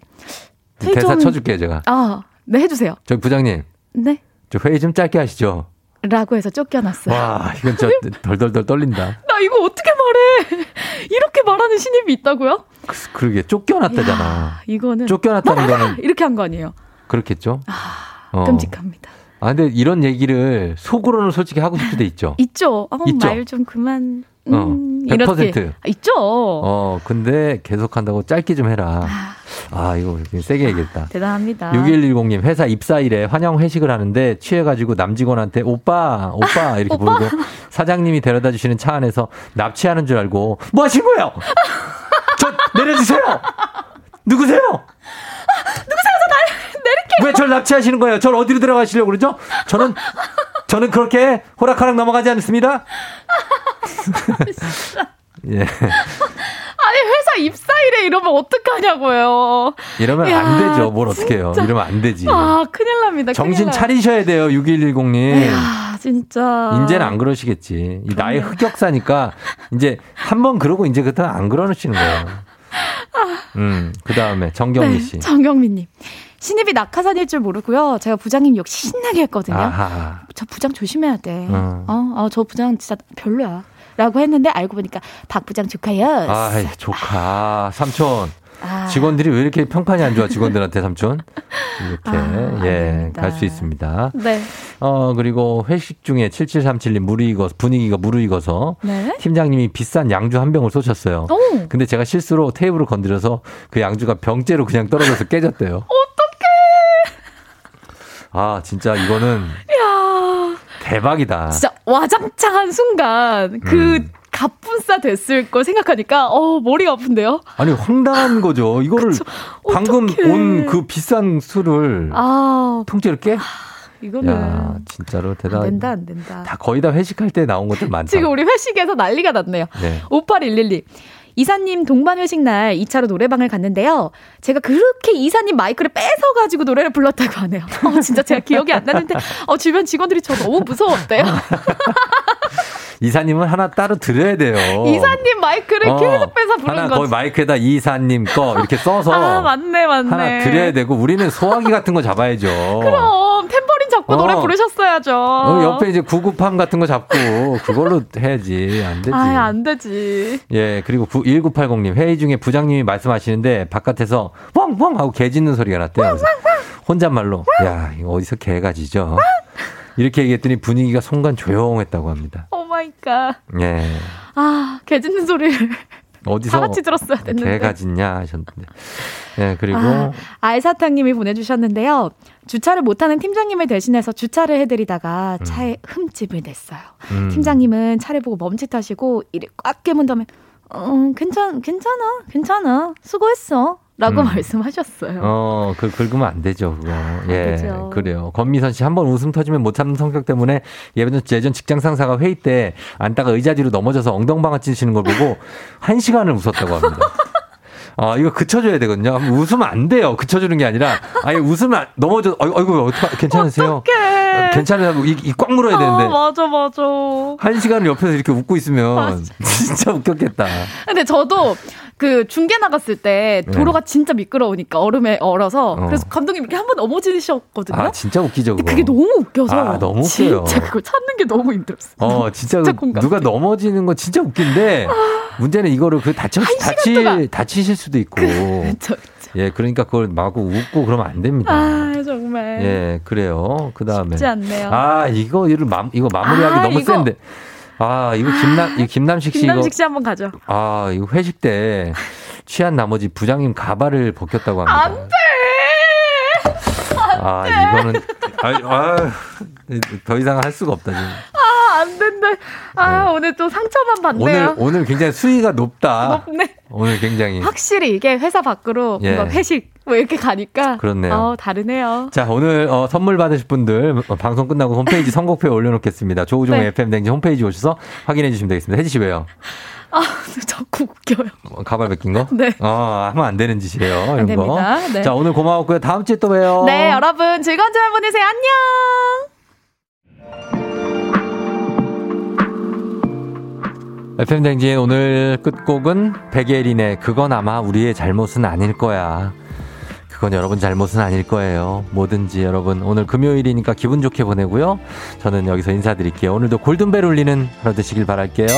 회의 대사 좀... 쳐줄게요 제가. 아, 네 해주세요. 저희 부장님. 네. 저 회의 좀 짧게 하시죠. 라고 해서 쫓겨났어요. 와, 이건 저 덜덜덜 떨린다. 나 이거 어떻게 말해? 이렇게 말하는 신입이 있다고요? 그러게 쫓겨났다잖아. 야, 이거는 쫓겨났다는 거는 이렇게 한 거 아니에요? 그렇겠죠. 아, 끔찍합니다. 아, 근데 이런 얘기를 속으로는 솔직히 하고 싶을 때 있죠. 있죠. 말 좀 그만. 100%. 이렇게. 있죠. 근데 계속한다고 짧게 좀 해라. 아, 이거 세게 얘기했다. 대단합니다. 6110님, 회사 입사일에 환영 회식을 하는데 취해가지고 남직원한테 오빠 이렇게 부르고 사장님이 데려다 주시는 차 안에서 납치하는 줄 알고 뭐 하신 거예요? 저 내려주세요. 누구세요? 누구세요? 저 내릴게요. 왜 저를 납치하시는 거예요? 저를 어디로 들어가시려고 그러죠? 저는 그렇게 호락호락 넘어가지 않습니다. 예. 아니 회사 입사일에 이러면 어떡하냐고요. 이러면 야, 안 되죠. 뭘 어떻게 해요. 이러면 안 되지. 아, 큰일 납니다. 정신 큰일 차리셔야 돼요. 6110님. 이야, 진짜. 이제는 안 그러시겠지. 이 나의 흑역사니까 이제 한번 그러고 이제 그때는 안 그러시는 거예요. 그다음에 정경미 씨. 네, 정경미 님. 신입이 낙하산일 줄 모르고요. 제가 부장님 욕 신나게 했거든요. 아하. 저 부장 조심해야 돼. 저 부장 진짜 별로야. 라고 했는데 알고 보니까 박 부장 조카요. 아, 조카. 삼촌. 직원들이 왜 이렇게 평판이 안 좋아? 직원들한테 삼촌. 이렇게. 예, 갈 수 있습니다. 네. 그리고 회식 중에 7737님 분위기가 무르익어서 네? 팀장님이 비싼 양주 한 병을 쏘셨어요. 오. 근데 제가 실수로 테이블을 건드려서 그 양주가 병째로 그냥 떨어져서 깨졌대요. 어떡해. 아, 진짜 이거는. 야. 대박이다. 진짜 와장창한 순간 그 갑분싸 됐을 걸 생각하니까 머리가 아픈데요. 아니 황당한 거죠. 이거를 방금 온 그 비싼 술을 통째로 깨? 이거는 야, 진짜로 대단하다. 안 된다. 다 거의 다 회식할 때 나온 것들 많다. 지금 우리 회식에서 난리가 났네요. 네. 58112. 이사님 동반 회식 날 2차로 노래방을 갔는데요. 제가 그렇게 이사님 마이크를 뺏어가지고 노래를 불렀다고 하네요. 진짜 제가 기억이 안 나는데 주변 직원들이 저 너무 무서웠대요. 이사님은 하나 따로 드려야 돼요. 이사님 마이크를 계속 빼서 부른 거지. 하나 거의 마이크에다 이사님 거 이렇게 써서 맞네. 하나 드려야 되고 우리는 소화기 같은 거 잡아야죠. 그럼 탬버린 잡고 노래 부르셨어야죠. 옆에 이제 구급함 같은 거 잡고 그걸로 해야지. 안 되지. 아, 안 되지. 예, 그리고 1980님 회의 중에 부장님이 말씀하시는데 바깥에서 뻥뻥 하고 개 짖는 소리가 났대요. 혼잣말로 야, 이거 어디서 개가 짖어. 이렇게 얘기했더니 분위기가 순간 조용했다고 합니다. 오 마이 갓. 예. 아, 개 짖는 소리를 어디서 다 같이 들었어야 됐는데. 개가 짖냐 하셨는데. 예, 그리고 알사탕 님이 보내 주셨는데요. 주차를 못 하는 팀장님을 대신해서 주차를 해 드리다가 차에 흠집을 냈어요. 팀장님은 차를 보고 멈칫하시고 이를 꽉 깨문 다음에 괜찮아. 수고했어. 라고 말씀하셨어요. 그 긁으면 안 되죠, 그거. 예, 그렇죠. 그래요. 권미선 씨, 한번 웃음 터지면 못 참는 성격 때문에 예전 직장 상사가 회의 때 앉다가 의자 뒤로 넘어져서 엉덩방아 찌시는 걸 보고 1시간을 웃었다고 합니다. 이거 그쳐줘야 되거든요. 웃으면 안 돼요. 그쳐주는 게 아니라, 아예 웃으면 넘어져, 어이구, 괜찮으세요? 어떡해. 괜찮으세요? 이 꽉 물어야 되는데. 맞아. 1시간을 옆에서 이렇게 웃고 있으면 진짜 웃겼겠다. 근데 저도, 중계 나갔을 때 도로가 진짜 미끄러우니까 얼음에 얼어서 그래서 감독님 이렇게 한번 넘어지셨거든요. 아, 진짜 웃기죠. 근데 그게 너무 웃겨서 너무 웃겨요. 진짜 그걸 찾는 게 너무 힘들었어요. 진짜 누가 넘어지는 건 진짜 웃긴데 문제는 이거를 다치실 수도 있고. 그렇죠. 예, 그러니까 그걸 마구 웃고 그러면 안 됩니다. 아, 정말. 예, 그래요. 그다음에 쉽지 않네요. 이거 마무리하기 너무 센데. 이거 김남식 씨. 김남식 씨 한번 가죠. 이거 회식 때 취한 나머지 부장님 가발을 벗겼다고 합니다. 안 돼! 안 돼! 이거는. 더 이상 할 수가 없다, 지금. 안 된다. 오늘 또 상처만 받네요. 오늘 굉장히 수위가 높다. 높네. 오늘 굉장히 확실히 이게 회사 밖으로 뭔가 예. 회식 뭐 이렇게 가니까 그렇네요. 다르네요. 자, 오늘 선물 받으실 분들 방송 끝나고 홈페이지 선곡표에 올려놓겠습니다. 조우종의 네. FM 대행진 홈페이지 오셔서 확인해 주시면 되겠습니다. 혜지 씨 왜요? 아, 자꾸 웃겨요. 가발 벗긴 거? 네. 하면 안 되는 짓이에요. 이런 안 됩니다. 거. 네. 자, 오늘 고마웠고요. 다음 주에 또 봬요. 네, 여러분 즐거운 주말 보내세요. 안녕. FM 대행진 오늘 끝곡은 백예린의 그건 아마 우리의 잘못은 아닐 거야. 그건 여러분 잘못은 아닐 거예요. 뭐든지 여러분 오늘 금요일이니까 기분 좋게 보내고요. 저는 여기서 인사드릴게요. 오늘도 골든벨 울리는 하루 되시길 바랄게요.